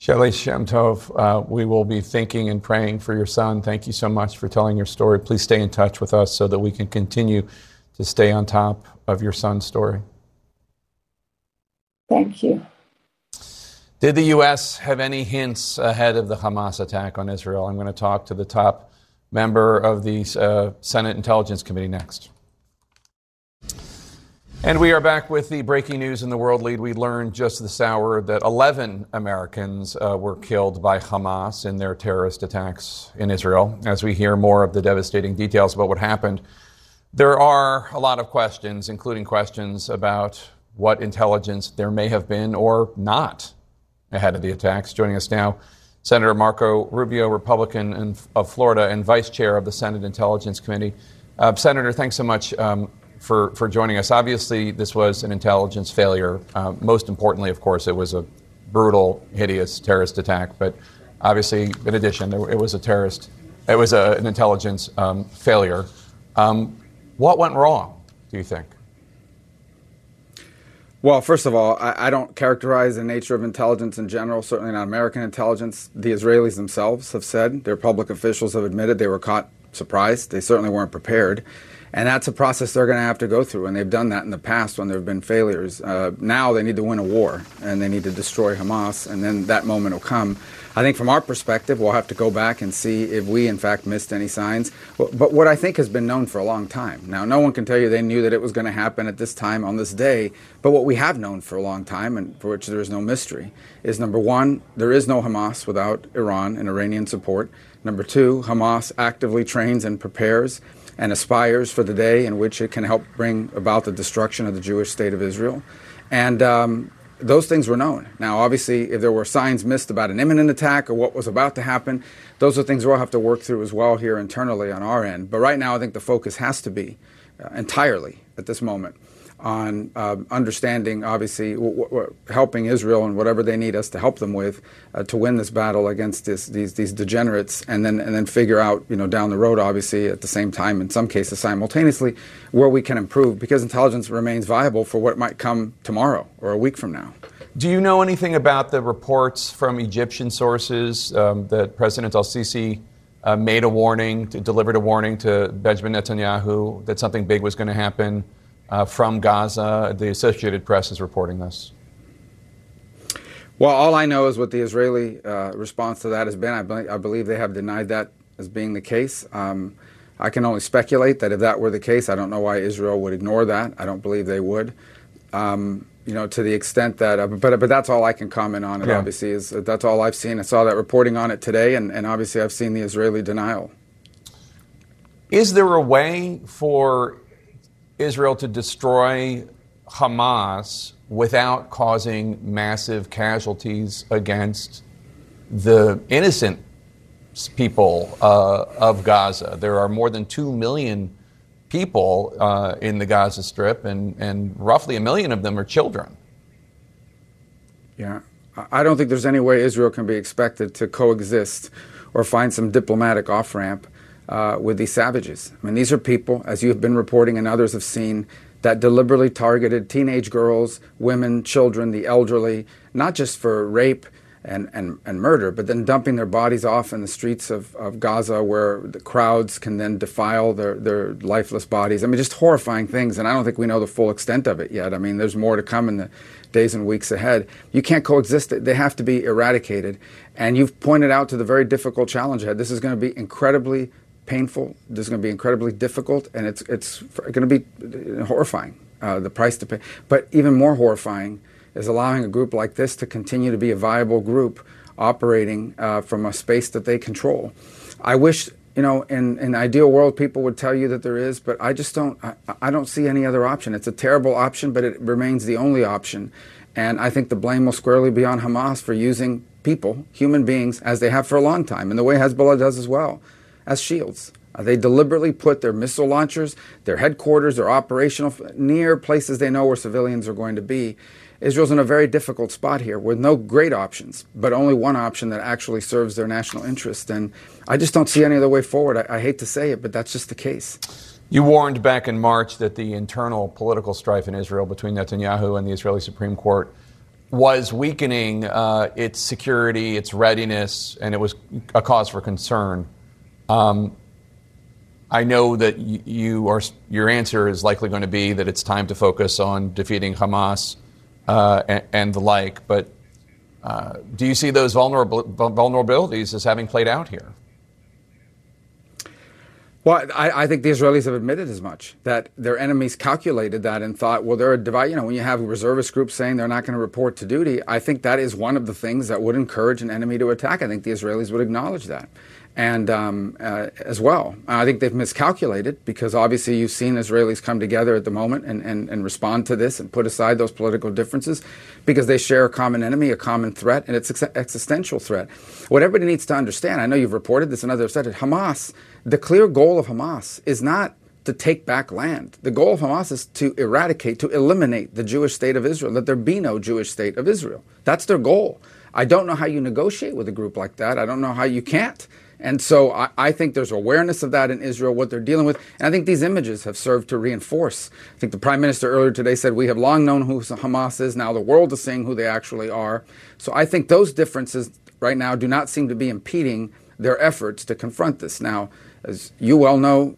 Shelly Shemtov, we will be thinking and praying for your son. Thank you so much for telling your story. Please stay in touch with us so that we can continue to stay on top of your son's story. Thank you. Did the U.S. have any hints ahead of the Hamas attack on Israel? I'm going to talk to the top member of the Senate Intelligence Committee next. And we are back with the breaking news in the world lead. We learned just this hour that 11 Americans were killed by Hamas in their terrorist attacks in Israel. As we hear more of the devastating details about what happened, there are a lot of questions, including questions about what intelligence there may have been or not ahead of the attacks. Joining us now, Senator Marco Rubio, Republican of Florida and Vice Chair of the Senate Intelligence Committee. Senator, thanks so much for joining us. Obviously, this was an intelligence failure. Most importantly, of course, it was a brutal, hideous terrorist attack. But obviously, in addition, it was an intelligence failure. What went wrong, do you think? Well, first of all, I don't characterize the nature of intelligence in general, certainly not American intelligence. The Israelis themselves have said, their public officials have admitted they were caught surprised. They certainly weren't prepared. And that's a process they're going to have to go through, and they've done that in the past when there have been failures. Now they need to win a war, and they need to destroy Hamas, and then that moment will come. I think from our perspective, we'll have to go back and see if we, in fact, missed any signs. But what I think has been known for a long time. Now, no one can tell you they knew that it was going to happen at this time on this day, but what we have known for a long time, and for which there is no mystery, is number one, there is no Hamas without Iran and Iranian support. Number two, Hamas actively trains and prepares and aspires for the day in which it can help bring about the destruction of the Jewish state of Israel. And those things were known. Now, obviously, if there were signs missed about an imminent attack or what was about to happen, those are things we'll have to work through as well here internally on our end. But right now, I think the focus has to be entirely at this moment on understanding, obviously, helping Israel and whatever they need us to help them with to win this battle against these degenerates, and then figure out, down the road, obviously, at the same time, in some cases simultaneously, where we can improve, because intelligence remains viable for what might come tomorrow or a week from now. Do you know anything about the reports from Egyptian sources that President al-Sisi delivered a warning to Benjamin Netanyahu that something big was going to happen? From Gaza, the Associated Press is reporting this. Well, all I know is what the Israeli response to that has been. I believe they have denied that as being the case. I can only speculate that if that were the case, I don't know why Israel would ignore that. I don't believe they would. To the extent that, but that's all I can comment on. It obviously is. That's all I've seen. I saw that reporting on it today, and obviously I've seen the Israeli denial. Is there a way for Israel to destroy Hamas without causing massive casualties against the innocent people of Gaza? There are more than 2 million people in the Gaza Strip, and roughly 1 million of them are children. Yeah, I don't think there's any way Israel can be expected to coexist or find some diplomatic off-ramp with these savages. I mean, these are people, as you've been reporting and others have seen, that deliberately targeted teenage girls, women, children, the elderly, not just for rape and murder, but then dumping their bodies off in the streets of Gaza, where the crowds can then defile their lifeless bodies. I mean, just horrifying things, and I don't think we know the full extent of it yet. I mean, there's more to come in the days and weeks ahead. You can't coexist. They have to be eradicated. And you've pointed out to the very difficult challenge ahead. This is going to be incredibly painful. This is going to be incredibly difficult, and it's going to be horrifying, the price to pay. But even more horrifying is allowing a group like this to continue to be a viable group operating from a space that they control. I wish, in an ideal world, people would tell you that there is, but I just don't. I don't see any other option. It's a terrible option, but it remains the only option. And I think the blame will squarely be on Hamas for using people, human beings, as they have for a long time, and the way Hezbollah does as well, as shields. They deliberately put their missile launchers, their headquarters, their operational near places they know where civilians are going to be. Israel's in a very difficult spot here with no great options, but only one option that actually serves their national interest. And I just don't see any other way forward. I hate to say it, but that's just the case. You warned back in March that the internal political strife in Israel between Netanyahu and the Israeli Supreme Court was weakening its security, its readiness, and it was a cause for concern. I know that your answer is likely going to be that it's time to focus on defeating Hamas and the like, but do you see those vulnerabilities as having played out here? Well, I think the Israelis have admitted as much, that their enemies calculated that and thought, well, they're a divide. When you have reservist groups saying they're not going to report to duty, I think that is one of the things that would encourage an enemy to attack. I think the Israelis would acknowledge that. And as well, I think they've miscalculated, because obviously you've seen Israelis come together at the moment and respond to this and put aside those political differences, because they share a common enemy, a common threat, and it's an existential threat. What everybody needs to understand, I know you've reported this and others have said it, Hamas, the clear goal of Hamas is not to take back land. The goal of Hamas is to eradicate, to eliminate the Jewish state of Israel, that there be no Jewish state of Israel. That's their goal. I don't know how you negotiate with a group like that. I don't know how you can't. And so I think there's awareness of that in Israel, what they're dealing with. And I think these images have served to reinforce. I think the Prime Minister earlier today said, we have long known who Hamas is. Now the world is seeing who they actually are. So I think those differences right now do not seem to be impeding their efforts to confront this. Now, as you well know,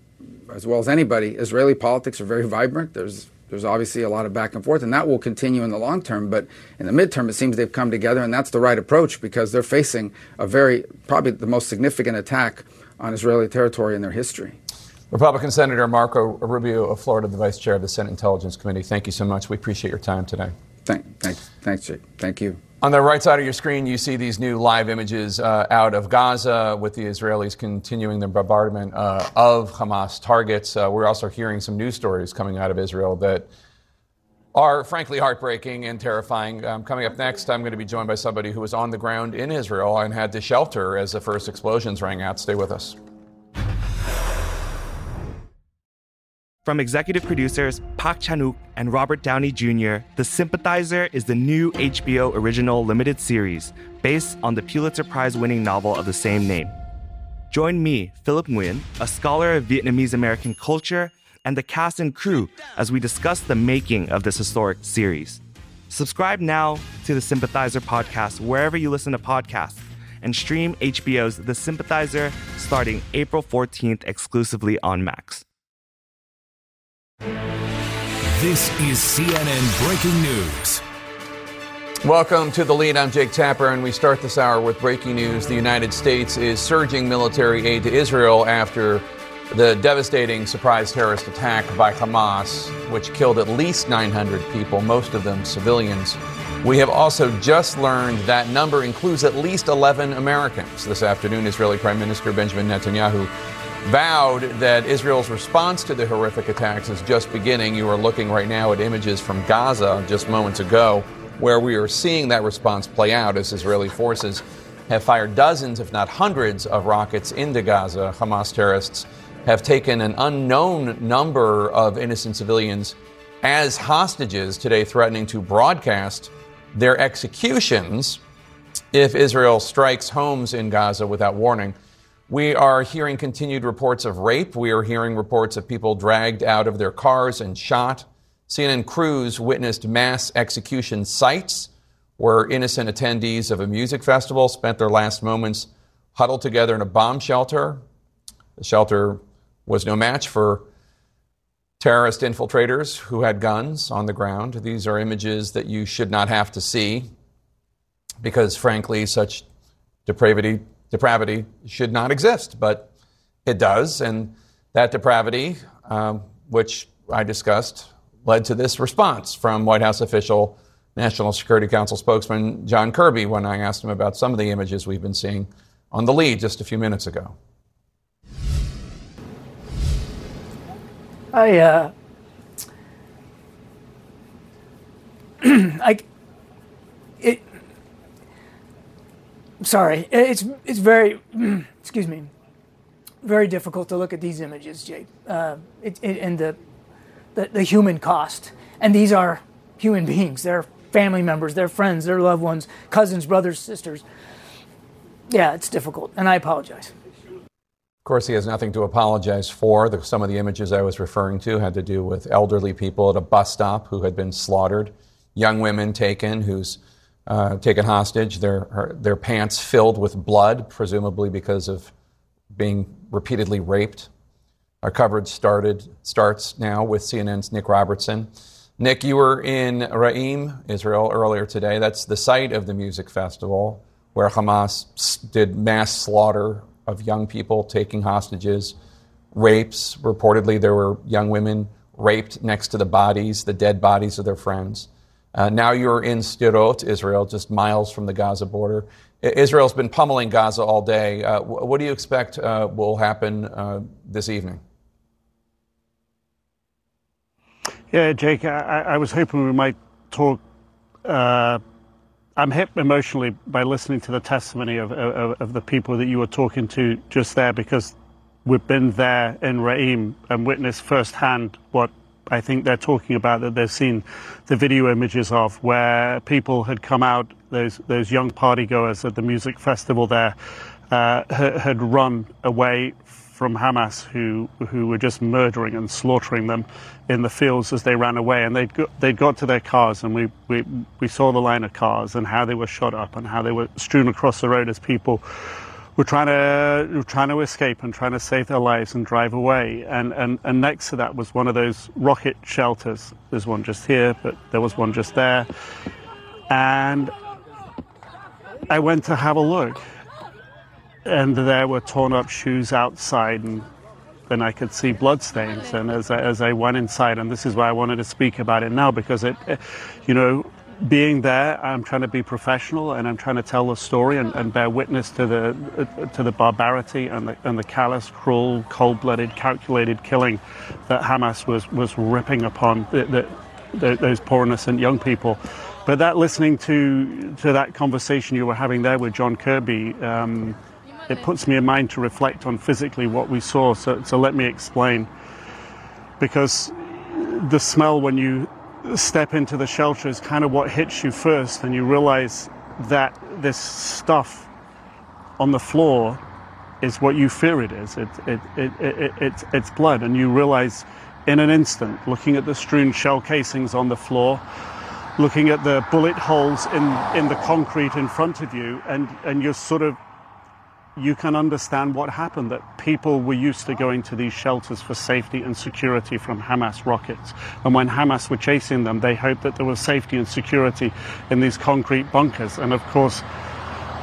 as well as anybody, Israeli politics are very vibrant. There's obviously a lot of back and forth, and that will continue in the long term. But in the midterm, it seems they've come together, and that's the right approach because they're facing a very, probably the most significant attack on Israeli territory in their history. Republican Senator Marco Rubio of Florida, the Vice Chair of the Senate Intelligence Committee, thank you so much. We appreciate your time today. Thanks, Jake. Thank you. On the right side of your screen, you see these new live images out of Gaza with the Israelis continuing their bombardment of Hamas targets. We're also hearing some news stories coming out of Israel that are frankly heartbreaking and terrifying. Coming up next, I'm going to be joined by somebody who was on the ground in Israel and had to shelter as the first explosions rang out. Stay with us. From executive producers Park Chan-wook and Robert Downey Jr., The Sympathizer is the new HBO original limited series based on the Pulitzer Prize-winning novel of the same name. Join me, Philip Nguyen, a scholar of Vietnamese-American culture, and the cast and crew as we discuss the making of this historic series. Subscribe now to The Sympathizer podcast wherever you listen to podcasts and stream HBO's The Sympathizer starting April 14th exclusively on Max. This is CNN Breaking News. Welcome to The Lead. I'm Jake Tapper, and we start this hour with breaking news. The United States is surging military aid to Israel after the devastating surprise terrorist attack by Hamas, which killed at least 900 people, most of them civilians. We have also just learned that number includes at least 11 Americans. This afternoon, Israeli Prime Minister Benjamin Netanyahu vowed that Israel's response to the horrific attacks is just beginning. You are looking right now at images from Gaza just moments ago, where we are seeing that response play out as Israeli forces have fired dozens, if not hundreds, of rockets into Gaza. Hamas terrorists have taken an unknown number of innocent civilians as hostages today, threatening to broadcast their executions if Israel strikes homes in Gaza without warning. We are hearing continued reports of rape. We are hearing reports of people dragged out of their cars and shot. CNN crews witnessed mass execution sites where innocent attendees of a music festival spent their last moments huddled together in a bomb shelter. The shelter was no match for terrorist infiltrators who had guns on the ground. These are images that you should not have to see because, frankly, such depravity should not exist, but it does. And that depravity, which I discussed, led to this response from White House official National Security Council spokesman John Kirby when I asked him about some of the images we've been seeing on The Lead just a few minutes ago. Sorry, it's very, excuse me, very difficult to look at these images, Jake, and the human cost. And these are human beings. They're family members, they're friends, they're loved ones, cousins, brothers, sisters. Yeah, it's difficult, and I apologize. Of course, he has nothing to apologize for. Some of the images I was referring to had to do with elderly people at a bus stop who had been slaughtered, young women taken whose taken hostage, their pants filled with blood, presumably because of being repeatedly raped. Our coverage starts now with CNN's Nic Robertson. Nick, you were in Re'im, Israel, earlier today. That's the site of the music festival where Hamas did mass slaughter of young people, taking hostages, rapes. Reportedly, there were young women raped next to the bodies, the dead bodies of their friends. Now you're in Sderot, Israel, just miles from the Gaza border. Israel's been pummeling Gaza all day. What do you expect will happen this evening? Yeah, Jake, I was hoping we might talk. I'm hit emotionally by listening to the testimony of the people that you were talking to just there, because we've been there in Re'im and witnessed firsthand what I think they're talking about, that they've seen the video images of, where people had come out, those young partygoers at the music festival there, had run away from Hamas, who were just murdering and slaughtering them in the fields as they ran away. And they'd got to their cars, and we saw the line of cars and how they were shot up and how they were strewn across the road as people were trying to escape and trying to save their lives and drive away. And next to that was one of those rocket shelters. There's one just here, but there was one just there. And I went to have a look. And there were torn up shoes outside, and then I could see bloodstains. And as I went inside, and this is why I wanted to speak about it now, because it, you know, being there, I'm trying to be professional, and I'm trying to tell the story and bear witness to the barbarity and the callous, cruel, cold-blooded, calculated killing that Hamas was ripping upon those poor innocent young people. But that, listening to that conversation you were having there with John Kirby, it puts me in mind to reflect on physically what we saw. So let me explain, because the smell when you step into the shelter is kind of what hits you first, and you realize that this stuff on the floor is what you fear it is. It's blood, and you realize in an instant, looking at the strewn shell casings on the floor, looking at the bullet holes in the concrete in front of you, and you're sort of, you can understand what happened, that people were used to going to these shelters for safety and security from Hamas rockets. And when Hamas were chasing them, they hoped that there was safety and security in these concrete bunkers. And of course,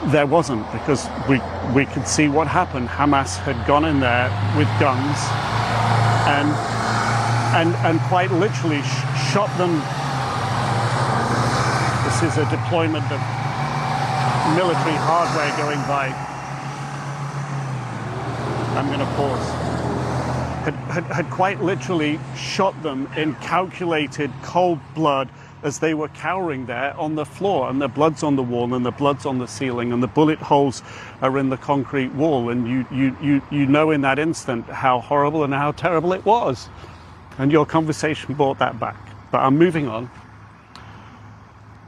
there wasn't, because we could see what happened. Hamas had gone in there with guns and quite literally shot them. This is a deployment of military hardware going by. I'm going to pause. Had quite literally shot them in calculated cold blood as they were cowering there on the floor, and the blood's on the wall, and the blood's on the ceiling, and the bullet holes are in the concrete wall, and you know in that instant how horrible and how terrible it was. And your conversation brought that back. But I'm moving on.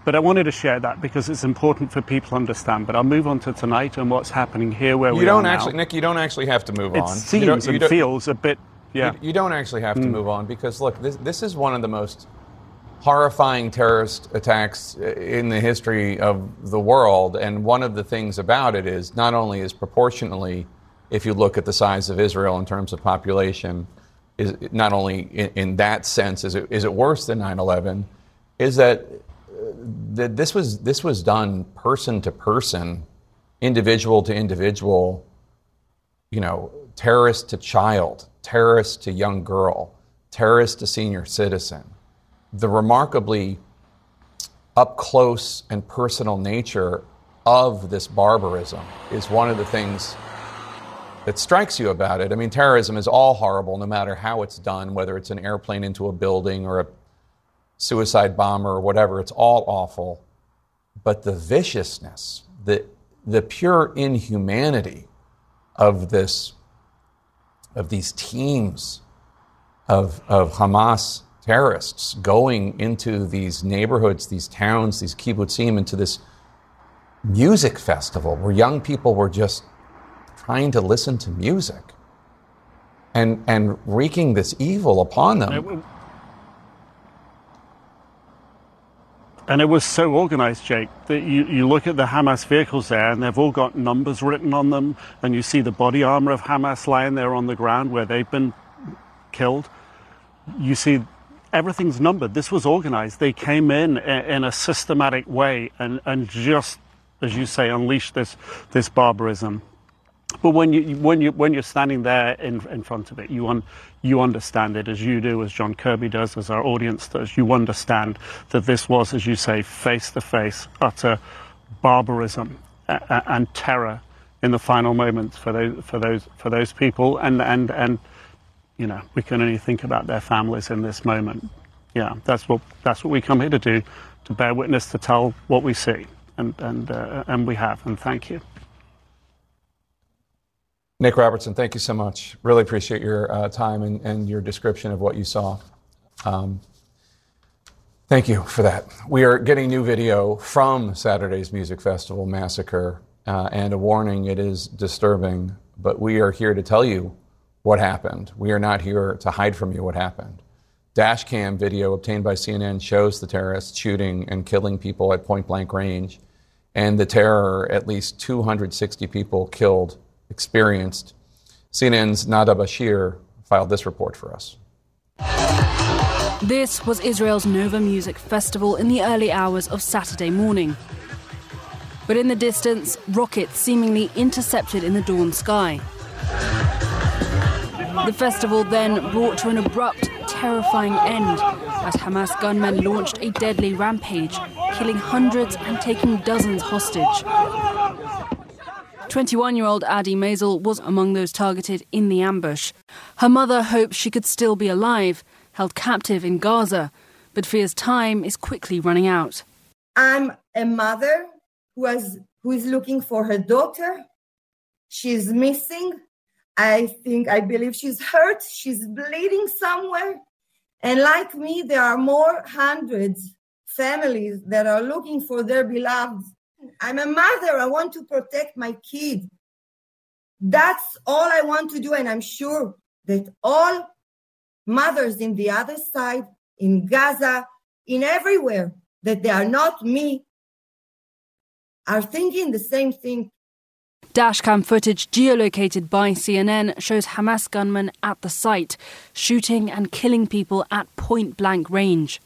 But I wanted to share that because it's important for people to understand. But I'll move on to tonight and what's happening here, where we are now. Nick, you don't actually have to move on. It seems and feels a bit, yeah. You don't actually have to move on, because, look, this is one of the most horrifying terrorist attacks in the history of the world. And one of the things about it is, not only is proportionally, if you look at the size of Israel in terms of population, is not only in that sense is it worse than 9/11, is that this was done person to person, individual to individual, you know, terrorist to child, terrorist to young girl, terrorist to senior citizen. The remarkably up close and personal nature of this barbarism is one of the things that strikes you about it. I mean, terrorism is all horrible, no matter how it's done, whether it's an airplane into a building or a suicide bomber or whatever. It's all awful. But the viciousness, the pure inhumanity of these teams of Hamas terrorists going into these neighborhoods, these towns, these kibbutzim, into this music festival where young people were just trying to listen to music and wreaking this evil upon them. And it was so organized, Jake, that you look at the Hamas vehicles there, and they've all got numbers written on them, and you see the body armor of Hamas lying there on the ground where they've been killed. You see everything's numbered. This was organized. They came in a systematic way and just, as you say, unleashed this barbarism. But when you're standing there in front of it, you understand it, as you do, as John Kirby does, as our audience does. You understand that this was, as you say, face-to-face, utter barbarism and terror in the final moments for those people. And you know, we can only think about their families in this moment. Yeah, that's what we come here to do, to bear witness, to tell what we see, and we have. And thank you. Nic Robertson, thank you so much. Really appreciate your time and your description of what you saw. Thank you for that. We are getting new video from Saturday's Music Festival massacre, and a warning, it is disturbing, but we are here to tell you what happened. We are not here to hide from you what happened. Dash cam video obtained by CNN shows the terrorists shooting and killing people at point-blank range and the terror, at least 260 people killed, experienced. CNN's Nada Bashir filed this report for us. This was Israel's Nova Music Festival in the early hours of Saturday morning. But in the distance, rockets seemingly intercepted in the dawn sky. The festival then brought to an abrupt, terrifying end as Hamas gunmen launched a deadly rampage, killing hundreds and taking dozens hostage. 21-year-old Adi Mazel was among those targeted in the ambush. Her mother hopes she could still be alive, held captive in Gaza, but fears time is quickly running out. I'm a mother who is looking for her daughter. She's missing. I believe she's hurt. She's bleeding somewhere. And like me, there are more hundreds families that are looking for their beloved. I'm a mother. I want to protect my kid. That's all I want to do. And I'm sure that all mothers in the other side, in Gaza, in everywhere, that they are not me, are thinking the same thing. Dashcam footage geolocated by CNN shows Hamas gunmen at the site, shooting and killing people at point-blank range.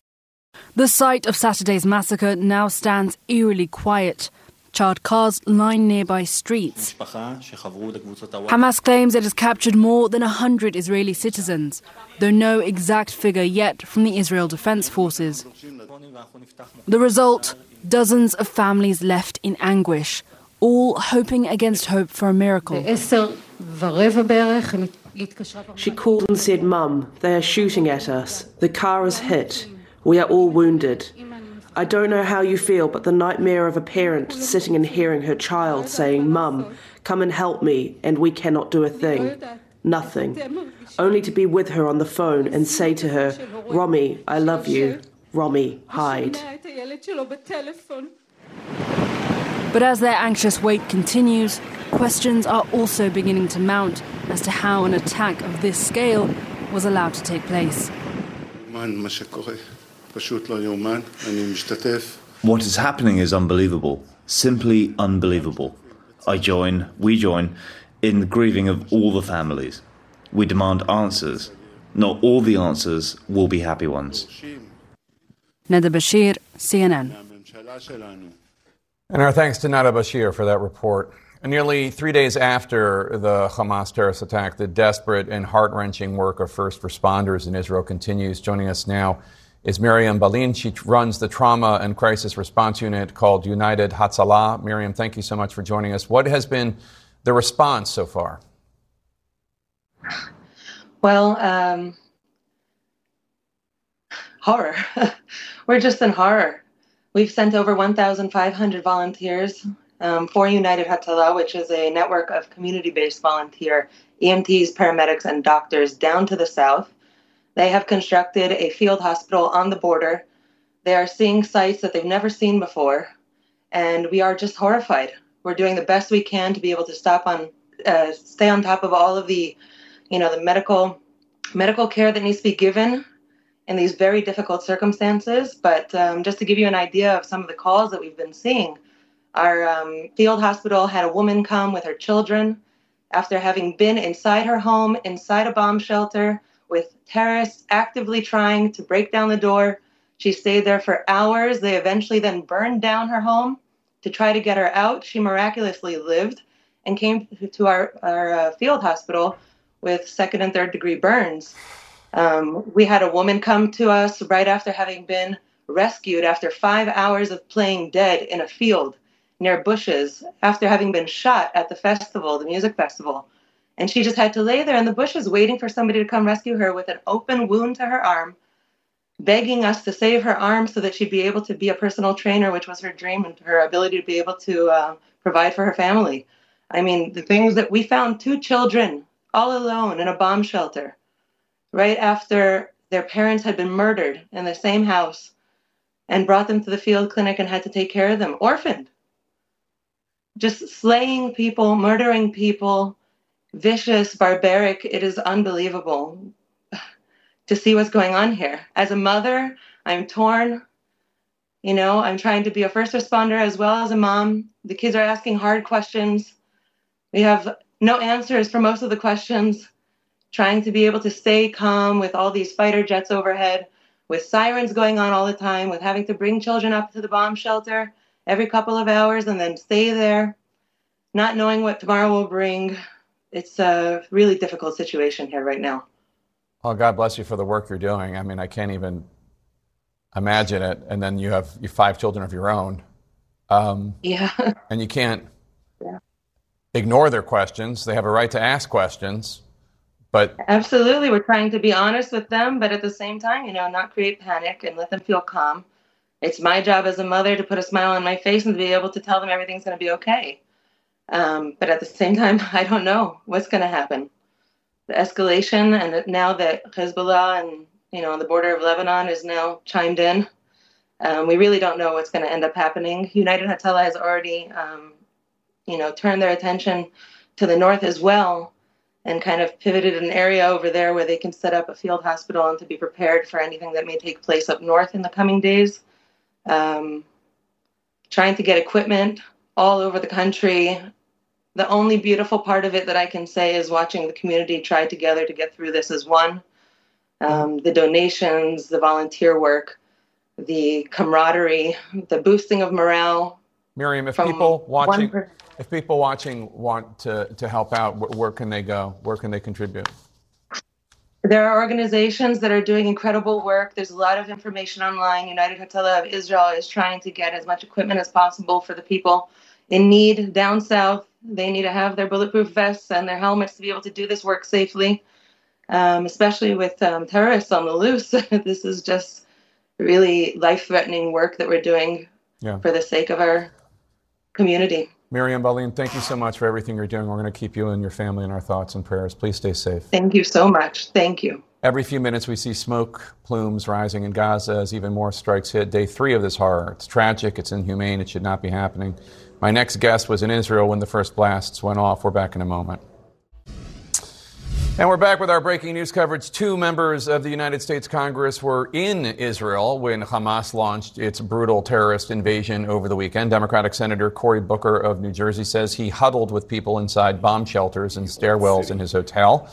The site of Saturday's massacre now stands eerily quiet. Charred cars line nearby streets. Hamas claims it has captured more than 100 Israeli citizens, though no exact figure yet from the Israel Defense Forces. The result? Dozens of families left in anguish, all hoping against hope for a miracle. She called and said, "Mum, they are shooting at us. The car is hit. We are all wounded. I don't know how you feel, but the nightmare of a parent sitting and hearing her child saying, 'Mum, come and help me,' and we cannot do a thing. Nothing. Only to be with her on the phone and say to her, 'Romy, I love you. Romy, hide.'" But as their anxious wait continues, questions are also beginning to mount as to how an attack of this scale was allowed to take place. What is happening is unbelievable, simply unbelievable. We join, in the grieving of all the families. We demand answers. Not all the answers will be happy ones. Nada Bashir, CNN. And our thanks to Nada Bashir for that report. And nearly 3 days after the Hamas terrorist attack, the desperate and heart-wrenching work of first responders in Israel continues. Joining us now is Miriam Balin. She runs the Trauma and Crisis Response Unit called United Hatzalah. Miriam, thank you so much for joining us. What has been the response so far? Well, horror. We're just in horror. We've sent over 1,500 volunteers for United Hatzalah, which is a network of community-based volunteer EMTs, paramedics, and doctors down to the south. They have constructed a field hospital on the border. They are seeing sights that they've never seen before, and we are just horrified. We're doing the best we can to be able to stay on top of all of the, the medical care that needs to be given in these very difficult circumstances. But just to give you an idea of some of the calls that we've been seeing, our field hospital had a woman come with her children after having been inside her home, inside a bomb shelter, with terrorists actively trying to break down the door. She stayed there for hours. They eventually then burned down her home to try to get her out. She miraculously lived and came to our field hospital with second and third degree burns. We had a woman come to us right after having been rescued after 5 hours of playing dead in a field near bushes after having been shot at the festival, the music festival. And she just had to lay there in the bushes waiting for somebody to come rescue her with an open wound to her arm, begging us to save her arm so that she'd be able to be a personal trainer, which was her dream and her ability to be able to provide for her family. I mean, the things that we found, 2 children all alone in a bomb shelter right after their parents had been murdered in the same house, and brought them to the field clinic and had to take care of them, orphaned. Just slaying people, murdering people, vicious, barbaric. It is unbelievable to see what's going on here. As a mother, I'm torn. You know, I'm trying to be a first responder as well as a mom. The kids are asking hard questions. We have no answers for most of the questions. Trying to be able to stay calm with all these fighter jets overhead, with sirens going on all the time, with having to bring children up to the bomb shelter every couple of hours and then stay there, not knowing what tomorrow will bring. It's a really difficult situation here right now. Well, God bless you for the work you're doing. I mean, I can't even imagine it. And then you have five children of your own. And you can't ignore their questions. They have a right to ask questions. But absolutely, we're trying to be honest with them, but at the same time, you know, not create panic and let them feel calm. It's my job as a mother to put a smile on my face and to be able to tell them everything's going to be okay. But at the same time, I don't know what's going to happen. The escalation, and now that Hezbollah and, you know, on the border of Lebanon is now chimed in, we really don't know what's going to end up happening. United Hatzalah has already, turned their attention to the north as well, and kind of pivoted an area over there where they can set up a field hospital and to be prepared for anything that may take place up north in the coming days. Trying to get equipment all over the country. The only beautiful part of it that I can say is watching the community try together to get through this as one. The donations, the volunteer work, the camaraderie, the boosting of morale. Miriam, if people watching want to help out, where can they go? Where can they contribute? There are organizations that are doing incredible work. There's a lot of information online. United Hatzalah of Israel is trying to get as much equipment as possible for the people in need down south. They need to have their bulletproof vests and their helmets to be able to do this work safely, especially with terrorists on the loose. This is just really life-threatening work that we're doing for the sake of our community. Miriam Balin, thank you so much for everything you're doing. We're going to keep you and your family in our thoughts and prayers. Please stay safe. Thank you so much. Thank you. Every few minutes we see smoke plumes rising in Gaza as even more strikes hit. Day 3 of this horror. It's tragic. It's inhumane. It should not be happening. My next guest was in Israel when the first blasts went off. We're back in a moment. And we're back with our breaking news coverage. 2 members of the United States Congress were in Israel when Hamas launched its brutal terrorist invasion over the weekend. Democratic Senator Cory Booker of New Jersey says he huddled with people inside bomb shelters and stairwells in his hotel.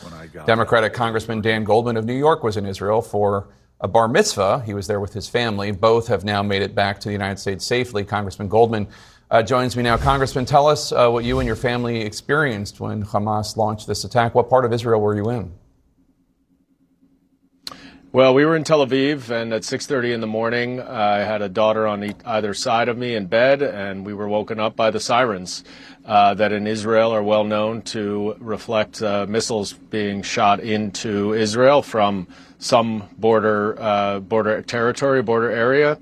Democratic Congressman Dan Goldman of New York was in Israel for a bar mitzvah. He was there with his family. Both have now made it back to the United States safely. Congressman Goldman joins me now. Congressman, tell us what you and your family experienced when Hamas launched this attack. What part of Israel were you in? Well, we were in Tel Aviv, and at 6:30 in the morning, I had a daughter on either side of me in bed, and we were woken up by the sirens that in Israel are well known to reflect missiles being shot into Israel from some border area.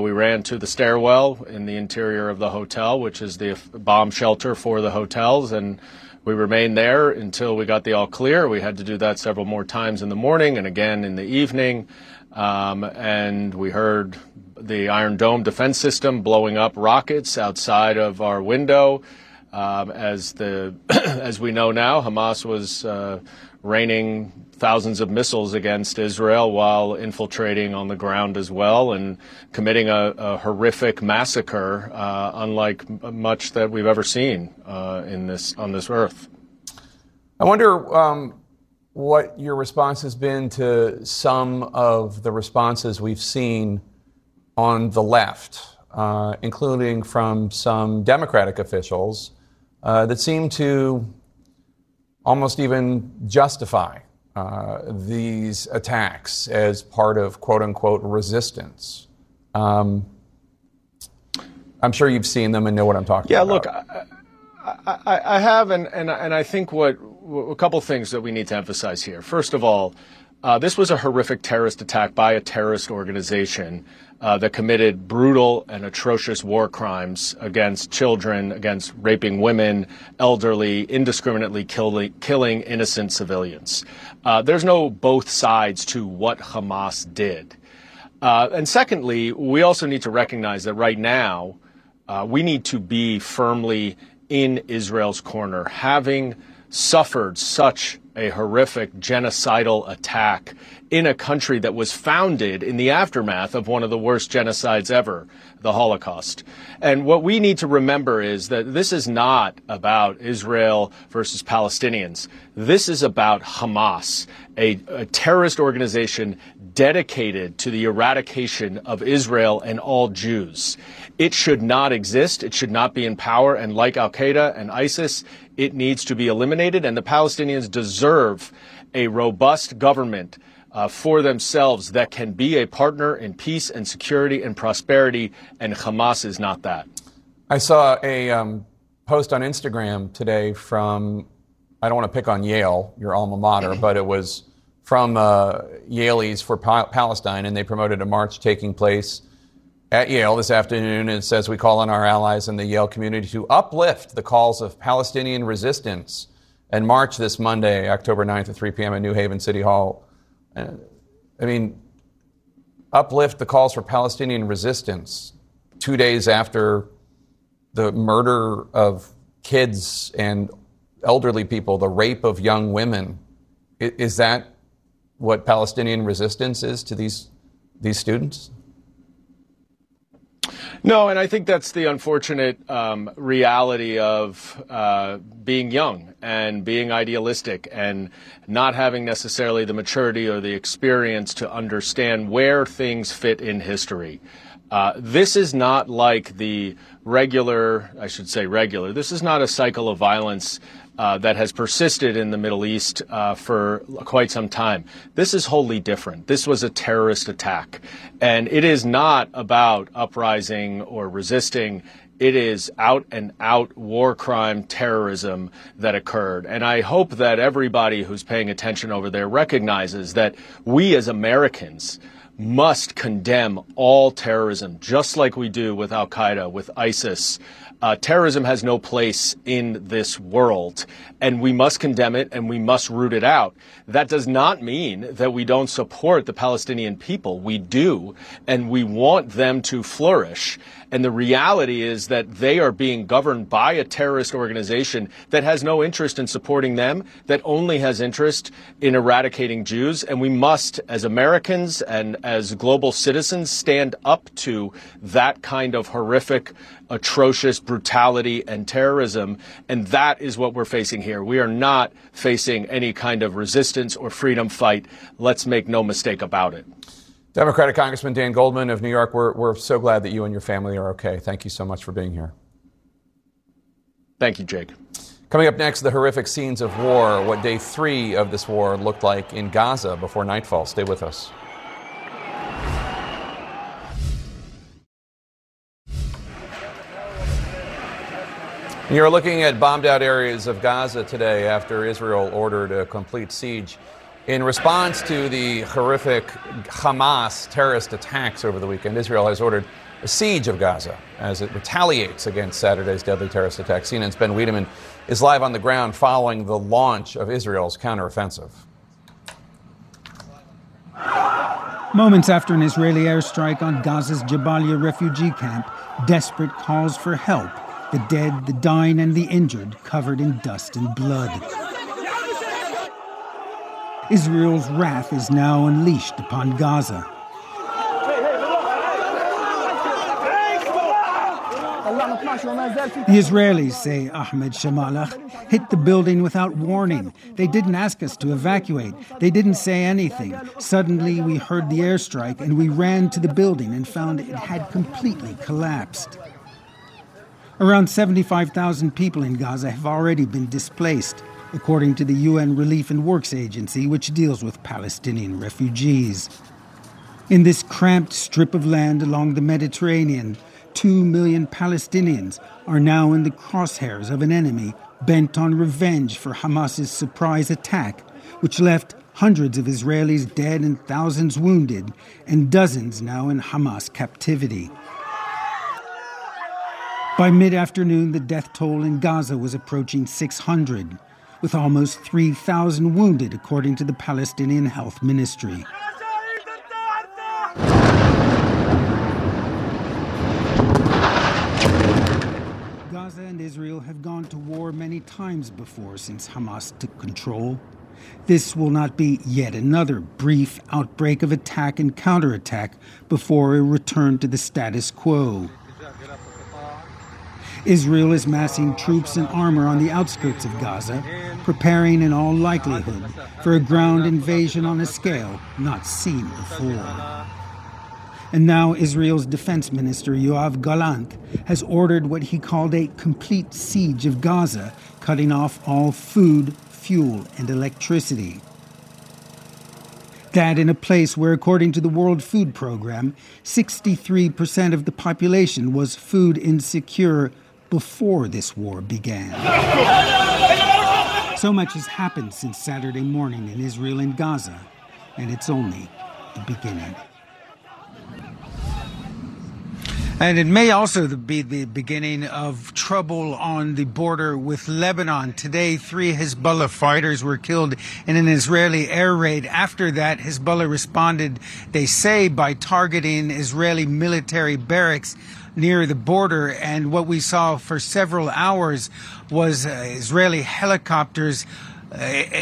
We ran to the stairwell in the interior of the hotel, which is the bomb shelter for the hotels, and we remained there until we got the all clear. We had to do that several more times in the morning and again in the evening, and we heard the Iron Dome defense system blowing up rockets outside of our window. As we know now, Hamas was raining thousands of missiles against Israel while infiltrating on the ground as well and committing a horrific massacre, unlike much that we've ever seen on this earth. I wonder what your response has been to some of the responses we've seen on the left, including from some Democratic officials that seem to almost even justify these attacks as part of quote-unquote resistance. I'm sure you've seen them and know what I'm talking about. Yeah, look, I have, and I think a couple things that we need to emphasize here. First of all, this was a horrific terrorist attack by a terrorist organization that committed brutal and atrocious war crimes against children, against raping women, elderly, indiscriminately killing innocent civilians. There's no both sides to what Hamas did. And secondly, we also need to recognize that right now we need to be firmly in Israel's corner, having suffered such a horrific genocidal attack in a country that was founded in the aftermath of one of the worst genocides ever, the Holocaust. And what we need to remember is that this is not about Israel versus Palestinians. This is about Hamas, a terrorist organization dedicated to the eradication of Israel and all Jews. It should not exist. It should not be in power. And like Al-Qaeda and ISIS, it needs to be eliminated. And the Palestinians deserve a robust government for themselves that can be a partner in peace and security and prosperity. And Hamas is not that. I saw a post on Instagram today from, I don't want to pick on Yale, your alma mater, but it was from Yaleys for Palestine. And they promoted a march taking place at Yale this afternoon, and it says, "We call on our allies in the Yale community to uplift the calls of Palestinian resistance and march this Monday, October 9th at 3 p.m. at New Haven City Hall." I mean, uplift the calls for Palestinian resistance 2 days after the murder of kids and elderly people, the rape of young women. Is that what Palestinian resistance is to these students? No, and I think that's the unfortunate reality of being young and being idealistic and not having necessarily the maturity or the experience to understand where things fit in history. This is not like the regular, this is not a cycle of violence that has persisted in the Middle East for quite some time. This is wholly different. This was a terrorist attack. And it is not about uprising or resisting. It is out and out war crime terrorism that occurred. And I hope that everybody who's paying attention over there recognizes that we as Americans must condemn all terrorism, just like we do with Al-Qaeda, with ISIS. Terrorism has no place in this world, and we must condemn it and we must root it out. That does not mean that we don't support the Palestinian people. We do, and we want them to flourish. And the reality is that they are being governed by a terrorist organization that has no interest in supporting them, that only has interest in eradicating Jews. And we must, as Americans and as global citizens, stand up to that kind of horrific, atrocious brutality and terrorism. And that is what we're facing here. We are not facing any kind of resistance or freedom fight. Let's make no mistake about it. Democratic Congressman Dan Goldman of New York, we're so glad that you and your family are okay. Thank you so much for being here. Thank you, Jake. Coming up next, the horrific scenes of war, what day 3 of this war looked like in Gaza before nightfall. Stay with us. You're looking at bombed-out areas of Gaza today after Israel ordered a complete siege in response to the horrific Hamas terrorist attacks over the weekend. Israel has ordered a siege of Gaza as it retaliates against Saturday's deadly terrorist attack. CNN's Ben Wiedemann is live on the ground following the launch of Israel's counteroffensive. Moments after an Israeli airstrike on Gaza's Jabalia refugee camp, desperate calls for help, the dead, the dying, and the injured covered in dust and blood. Israel's wrath is now unleashed upon Gaza. The Israelis, say Ahmed Shamalach, hit the building without warning. They didn't ask us to evacuate. They didn't say anything. Suddenly we heard the airstrike and we ran to the building and found it had completely collapsed. Around 75,000 people in Gaza have already been displaced, according to the UN Relief and Works Agency, which deals with Palestinian refugees. In this cramped strip of land along the Mediterranean, 2 million Palestinians are now in the crosshairs of an enemy bent on revenge for Hamas's surprise attack, which left hundreds of Israelis dead and thousands wounded, and dozens now in Hamas captivity. By mid-afternoon, the death toll in Gaza was approaching 600. With almost 3,000 wounded, according to the Palestinian Health Ministry. Gaza and Israel have gone to war many times before since Hamas took control. This will not be yet another brief outbreak of attack and counterattack before a return to the status quo. Israel is massing troops and armor on the outskirts of Gaza, preparing in all likelihood for a ground invasion on a scale not seen before. And now Israel's Defense Minister Yoav Gallant has ordered what he called a complete siege of Gaza, cutting off all food, fuel, and electricity. That in a place where, according to the World Food Program, 63% of the population was food insecure before this war began. So much has happened since Saturday morning in Israel and Gaza, and it's only the beginning. And it may also be the beginning of trouble on the border with Lebanon. Today, 3 Hezbollah fighters were killed in an Israeli air raid. After that, Hezbollah responded, they say, by targeting Israeli military barracks near the border. And what we saw for several hours was Israeli helicopters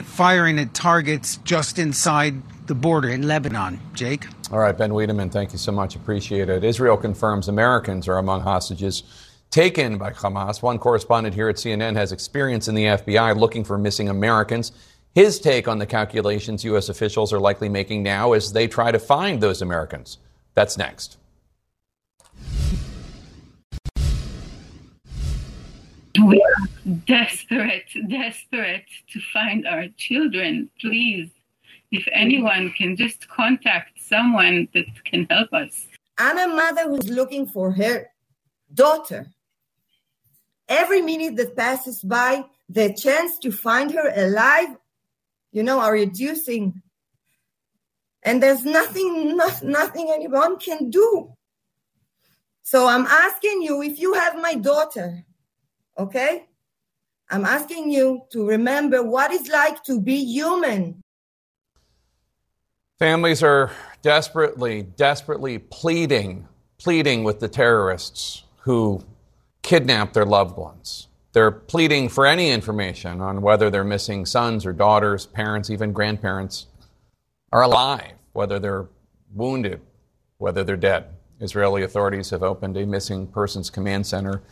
firing at targets just inside the border in Lebanon. Jake? All right, Ben Wiedemann, thank you so much. Appreciate it. Israel confirms Americans are among hostages taken by Hamas. One correspondent here at CNN has experience in the FBI looking for missing Americans. His take on the calculations U.S. officials are likely making now as they try to find those Americans. That's next. We are desperate to find our children. Please, if anyone can just contact someone that can help us. I'm a mother who's looking for her daughter. Every minute that passes by, the chance to find her alive, are reducing. And there's nothing anyone can do. So I'm asking you, if you have my daughter, okay? I'm asking you to remember what it's like to be human. Families are desperately pleading with the terrorists who kidnapped their loved ones. They're pleading for any information on whether their missing sons or daughters, parents, even grandparents are alive, whether they're wounded, whether they're dead. Israeli authorities have opened a missing persons command center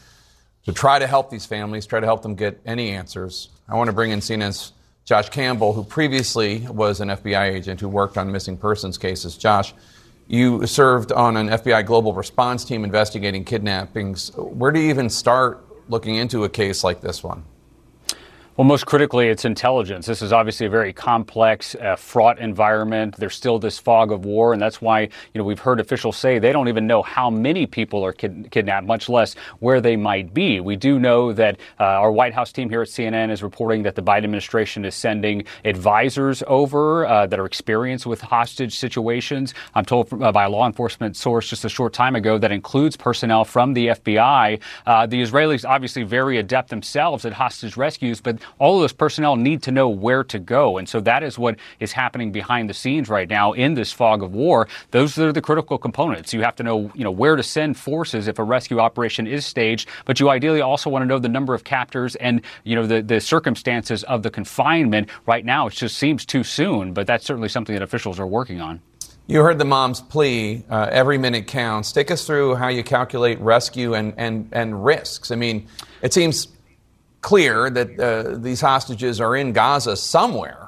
to try to help these families, try to help them get any answers. I want to bring in CNN's Josh Campbell, who previously was an FBI agent who worked on missing persons cases. Josh, you served on an FBI global response team investigating kidnappings. Where do you even start looking into a case like this one? Well, most critically, it's intelligence. This is obviously a very complex, fraught environment. There's still this fog of war, and that's why we've heard officials say they don't even know how many people are kidnapped, much less where they might be. We do know that our White House team here at CNN is reporting that the Biden administration is sending advisors over that are experienced with hostage situations. I'm told by a law enforcement source just a short time ago that includes personnel from the FBI. The Israelis obviously very adept themselves at hostage rescues, but all of this personnel need to know where to go. And so that is what is happening behind the scenes right now in this fog of war. Those are the critical components. You have to know, where to send forces if a rescue operation is staged. But you ideally also want to know the number of captors and, the circumstances of the confinement. Right now, it just seems too soon. But that's certainly something that officials are working on. You heard the mom's plea. Every minute counts. Take us through how you calculate rescue and risks. I mean, it seems clear that these hostages are in Gaza somewhere.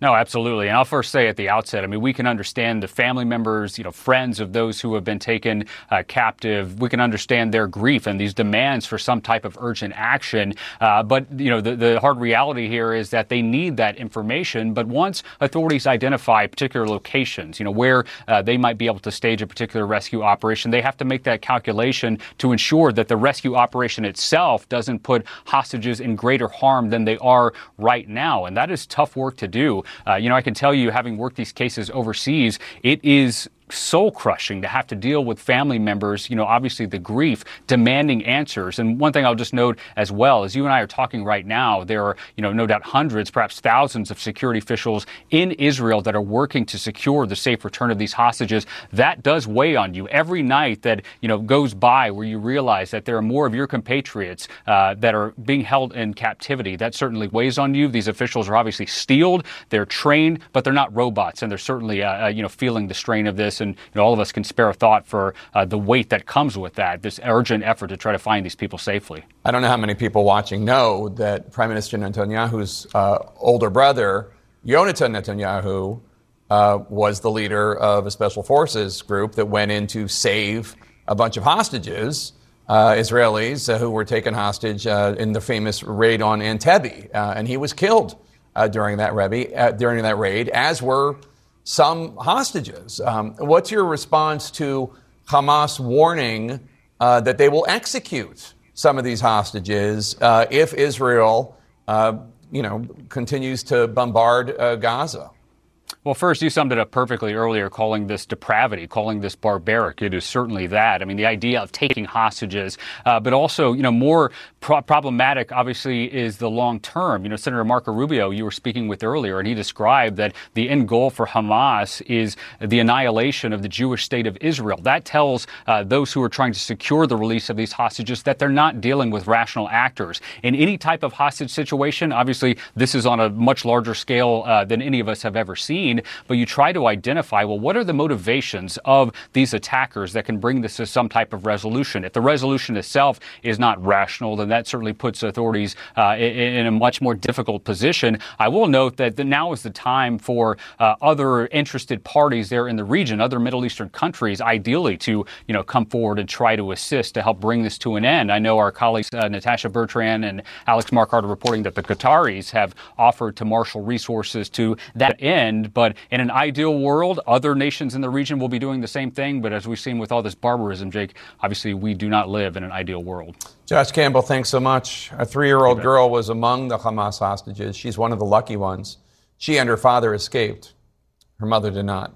No, absolutely. And I'll first say at the outset, we can understand the family members, friends of those who have been taken captive. We can understand their grief and these demands for some type of urgent action. But, the hard reality here is that they need that information. But once authorities identify particular locations, where they might be able to stage a particular rescue operation, they have to make that calculation to ensure that the rescue operation itself doesn't put hostages in greater harm than they are right now. And that is tough work to do. I can tell you, having worked these cases overseas, it is soul-crushing to have to deal with family members, you know, obviously the grief, demanding answers. And one thing I'll just note as well, as you and I are talking right now, there are, you know, no doubt hundreds, perhaps thousands of security officials in Israel that are working to secure the safe return of these hostages. That does weigh on you. Every night that, you know, goes by where you realize that there are more of your compatriots that are being held in captivity, that certainly weighs on you. These officials are obviously steeled, they're trained, but they're not robots, and they're certainly, you know, feeling the strain of this. And you know, all of us can spare a thought for the weight that comes with that, this urgent effort to try to find these people safely. I don't know how many people watching know that Prime Minister Netanyahu's older brother, Yonatan Netanyahu, was the leader of a special forces group that went in to save a bunch of hostages, Israelis who were taken hostage in the famous raid on Entebbe. And he was killed during that raid, as were some hostages. What's your response to Hamas warning that they will execute some of these hostages if Israel, continues to bombard Gaza? Well, first, you summed it up perfectly earlier, calling this depravity, calling this barbaric. It is certainly that. I mean, the idea of taking hostages, but also, you know, more problematic, obviously, is the long term. You know, Senator Marco Rubio, you were speaking with earlier, and he described that the end goal for Hamas is the annihilation of the Jewish state of Israel. That tells those who are trying to secure the release of these hostages that they're not dealing with rational actors. In any type of hostage situation, obviously, this is on a much larger scale than any of us have ever seen. But you try to identify, well, what are the motivations of these attackers that can bring this to some type of resolution? If the resolution itself is not rational, then that certainly puts authorities in a much more difficult position. I will note that now is the time for other interested parties there in the region, other Middle Eastern countries, ideally to, you know, come forward and try to assist to help bring this to an end. I know our colleagues Natasha Bertrand and Alex Marquardt are reporting that the Qataris have offered to marshal resources to that end. But in an ideal world, other nations in the region will be doing the same thing. But as we've seen with all this barbarism, Jake, obviously we do not live in an ideal world. Josh Campbell, thanks so much. A 3-year-old girl was among the Hamas hostages. She's one of the lucky ones. She and her father escaped. Her mother did not.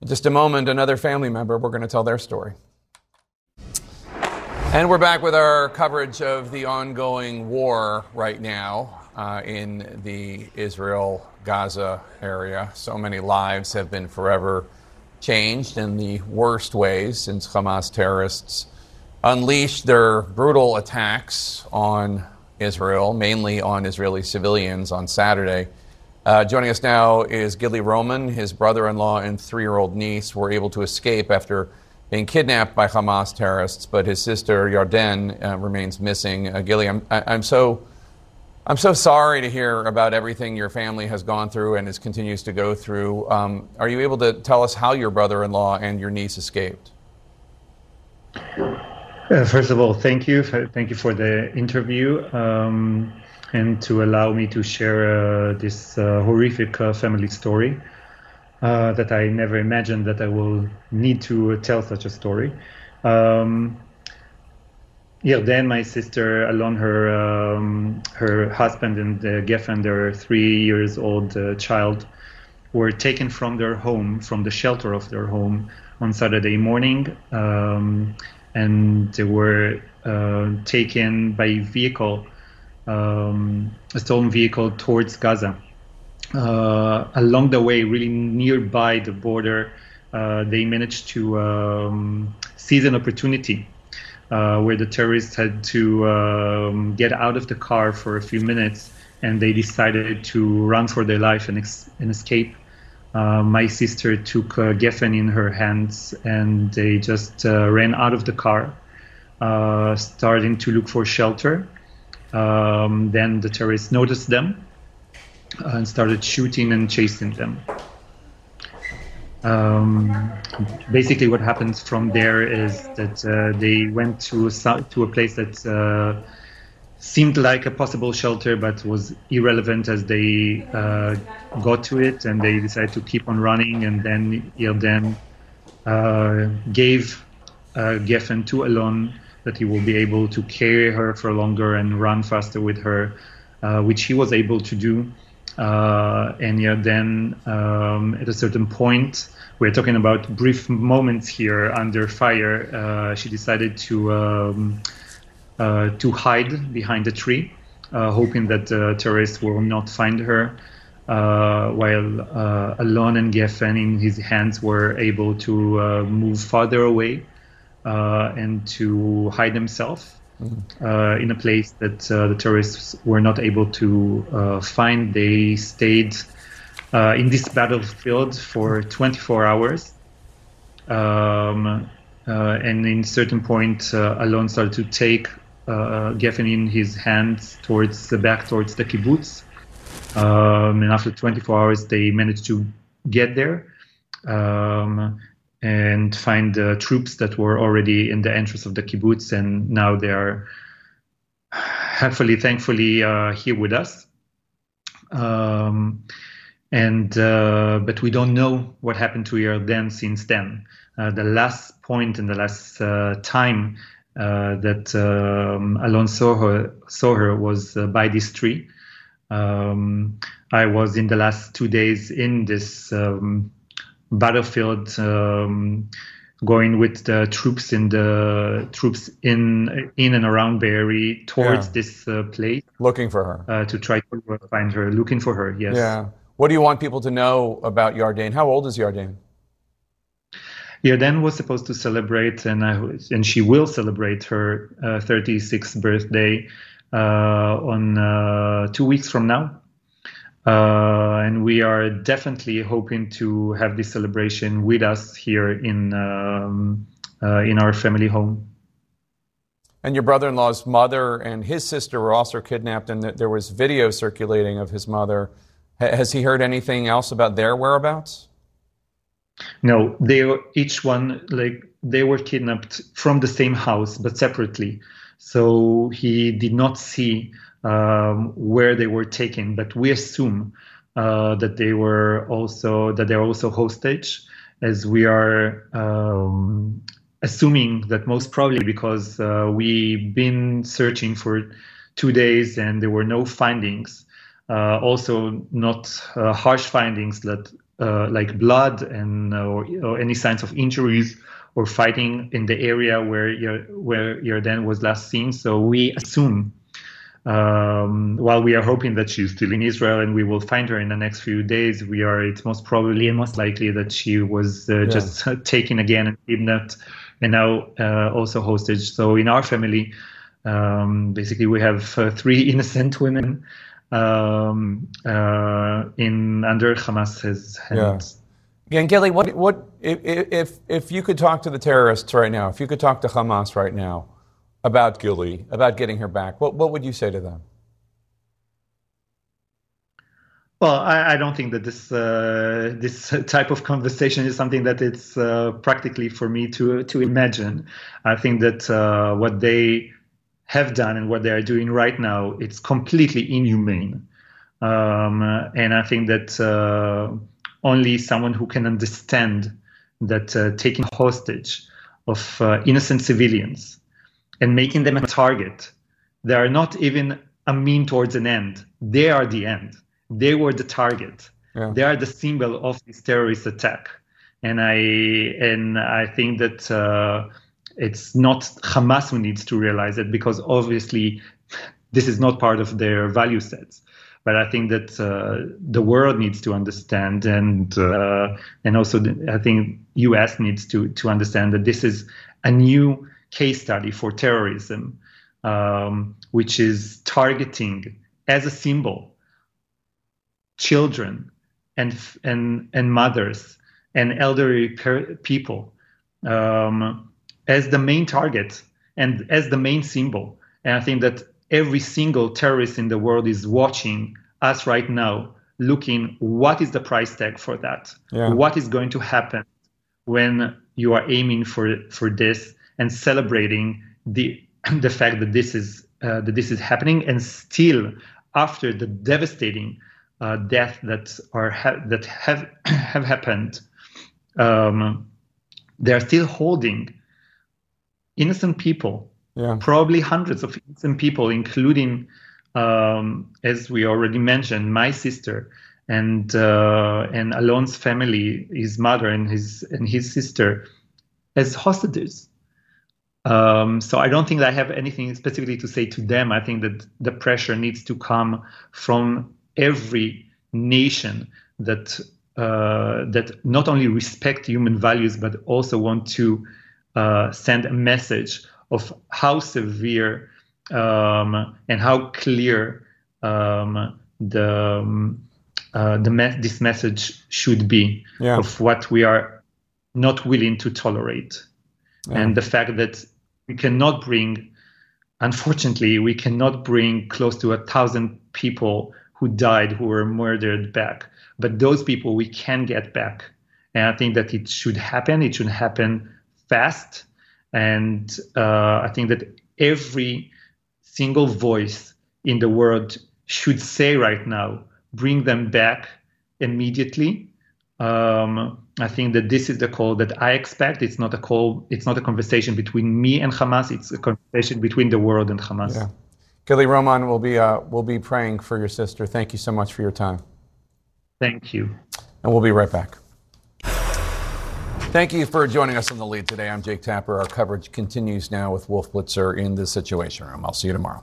In just a moment, another family member, we're going to tell their story. And we're back with our coverage of the ongoing war right now. In the Israel-Gaza area. So many lives have been forever changed in the worst ways since Hamas terrorists unleashed their brutal attacks on Israel, mainly on Israeli civilians on Saturday. Joining us now is Gilly Roman. His brother-in-law and 3-year-old niece were able to escape after being kidnapped by Hamas terrorists, but his sister, Yarden, remains missing. Gilly, I'm so sorry to hear about everything your family has gone through and continues to go through. Are you able to tell us how your brother-in-law and your niece escaped? First of all, thank you. Thank you for the interview and to allow me to share this horrific family story that I never imagined that I will need to tell such a story. Yarden, my sister, along her husband and girlfriend, their 3-year-old child, were taken from their home, from the shelter of their home, on Saturday morning, and they were taken by vehicle, a stolen vehicle, towards Gaza. Along the way, really nearby the border, they managed to seize an opportunity. Where the terrorists had to get out of the car for a few minutes, and they decided to run for their life and escape. My sister took a geffen in her hands, and they just ran out of the car, starting to look for shelter. Then the terrorists noticed them and started shooting and chasing them. Basically what happens from there is that they went to a place that seemed like a possible shelter but was irrelevant as they got to it, and they decided to keep on running. And then Yarden gave Geffen to Alon that he will be able to carry her for longer and run faster with her, which he was able to do. And yet then at a certain point, we're talking about brief moments here under fire, she decided to hide behind a tree, hoping that terrorists will not find her, while Alon and Geffen in his hands were able to move farther away and to hide themselves. In a place that the terrorists were not able to find. They stayed in this battlefield for 24 hours. And in certain point, Alon started to take Geffen in his hands towards the back, towards the kibbutz. And after 24 hours, they managed to get there and find the troops that were already in the entrance of the kibbutz, and now they are happily, thankfully, here with us. But we don't know what happened to Yarden since then. The last point and the last time that Alon saw her was by this tree. I was in the last 2 days in this battlefield, going with the troops in and around Be'eri towards this place, looking for her, to try to find her, looking for her. Yes. Yeah. What do you want people to know about Yarden? How old is Yarden? Yarden was supposed to celebrate, and she will celebrate her 36th birthday on 2 weeks from now. And we are definitely hoping to have this celebration with us here in our family home. And your brother-in-law's mother and his sister were also kidnapped, and there was video circulating of his mother. Has he heard anything else about their whereabouts? No, they were kidnapped from the same house but separately. So he did not see where they were taken, but we assume that they're also hostage, as we are assuming that most probably, because we've been searching for 2 days and there were no findings, also not harsh findings that like blood and or any signs of injuries or fighting in the area where Yarden was last seen. So we assume, while we are hoping that she's still in Israel and we will find her in the next few days, it's most probably and most likely that she was just taken again and kidnapped, and now also hostage. So in our family, basically we have three innocent women under Hamas's hands. Yeah. Gangeli, what if you could talk to the terrorists right now, if you could talk to Hamas right now, about Gilly, about getting her back, what would you say to them? Well, I don't think that this type of conversation is something that it's practically for me to imagine. I think that what they have done and what they are doing right now, it's completely inhumane. And I think that only someone who can understand that taking hostage of innocent civilians and making them a target. They are not even a mean towards an end. They are the end. They were the target. Yeah. They are the symbol of this terrorist attack. And I think that it's not Hamas who needs to realize it, because obviously this is not part of their value sets. But I think that the world needs to understand, and also I think U.S. needs to understand that this is a new case study for terrorism, which is targeting as a symbol children and mothers and elderly people as the main target and as the main symbol. And I think that every single terrorist in the world is watching us right now, looking what is the price tag for that, what is going to happen when you are aiming for this, and celebrating the fact that this is happening, and still after the devastating death that have happened, they are still holding innocent people, probably hundreds of innocent people, including as we already mentioned, my sister and Alon's family, his mother and his sister, as hostages. So I don't think I have anything specifically to say to them. I think that the pressure needs to come from every nation that not only respect human values, but also want to send a message of how severe and how clear this message should be, yeah, of what we are not willing to tolerate. Yeah. And the fact that we cannot bring, unfortunately, we cannot bring close to 1,000 people who died, who were murdered, back. But those people we can get back. And I think that it should happen. It should happen fast. And I think that every single voice in the world should say right now, bring them back immediately. I think that this is the call that I expect. It's not a call. It's not a conversation between me and Hamas. It's a conversation between the world and Hamas. Yeah. Gilly Roman, we'll be praying for your sister. Thank you so much for your time. Thank you. And we'll be right back. Thank you for joining us on The Lead today. I'm Jake Tapper. Our coverage continues now with Wolf Blitzer in the Situation Room. I'll see you tomorrow.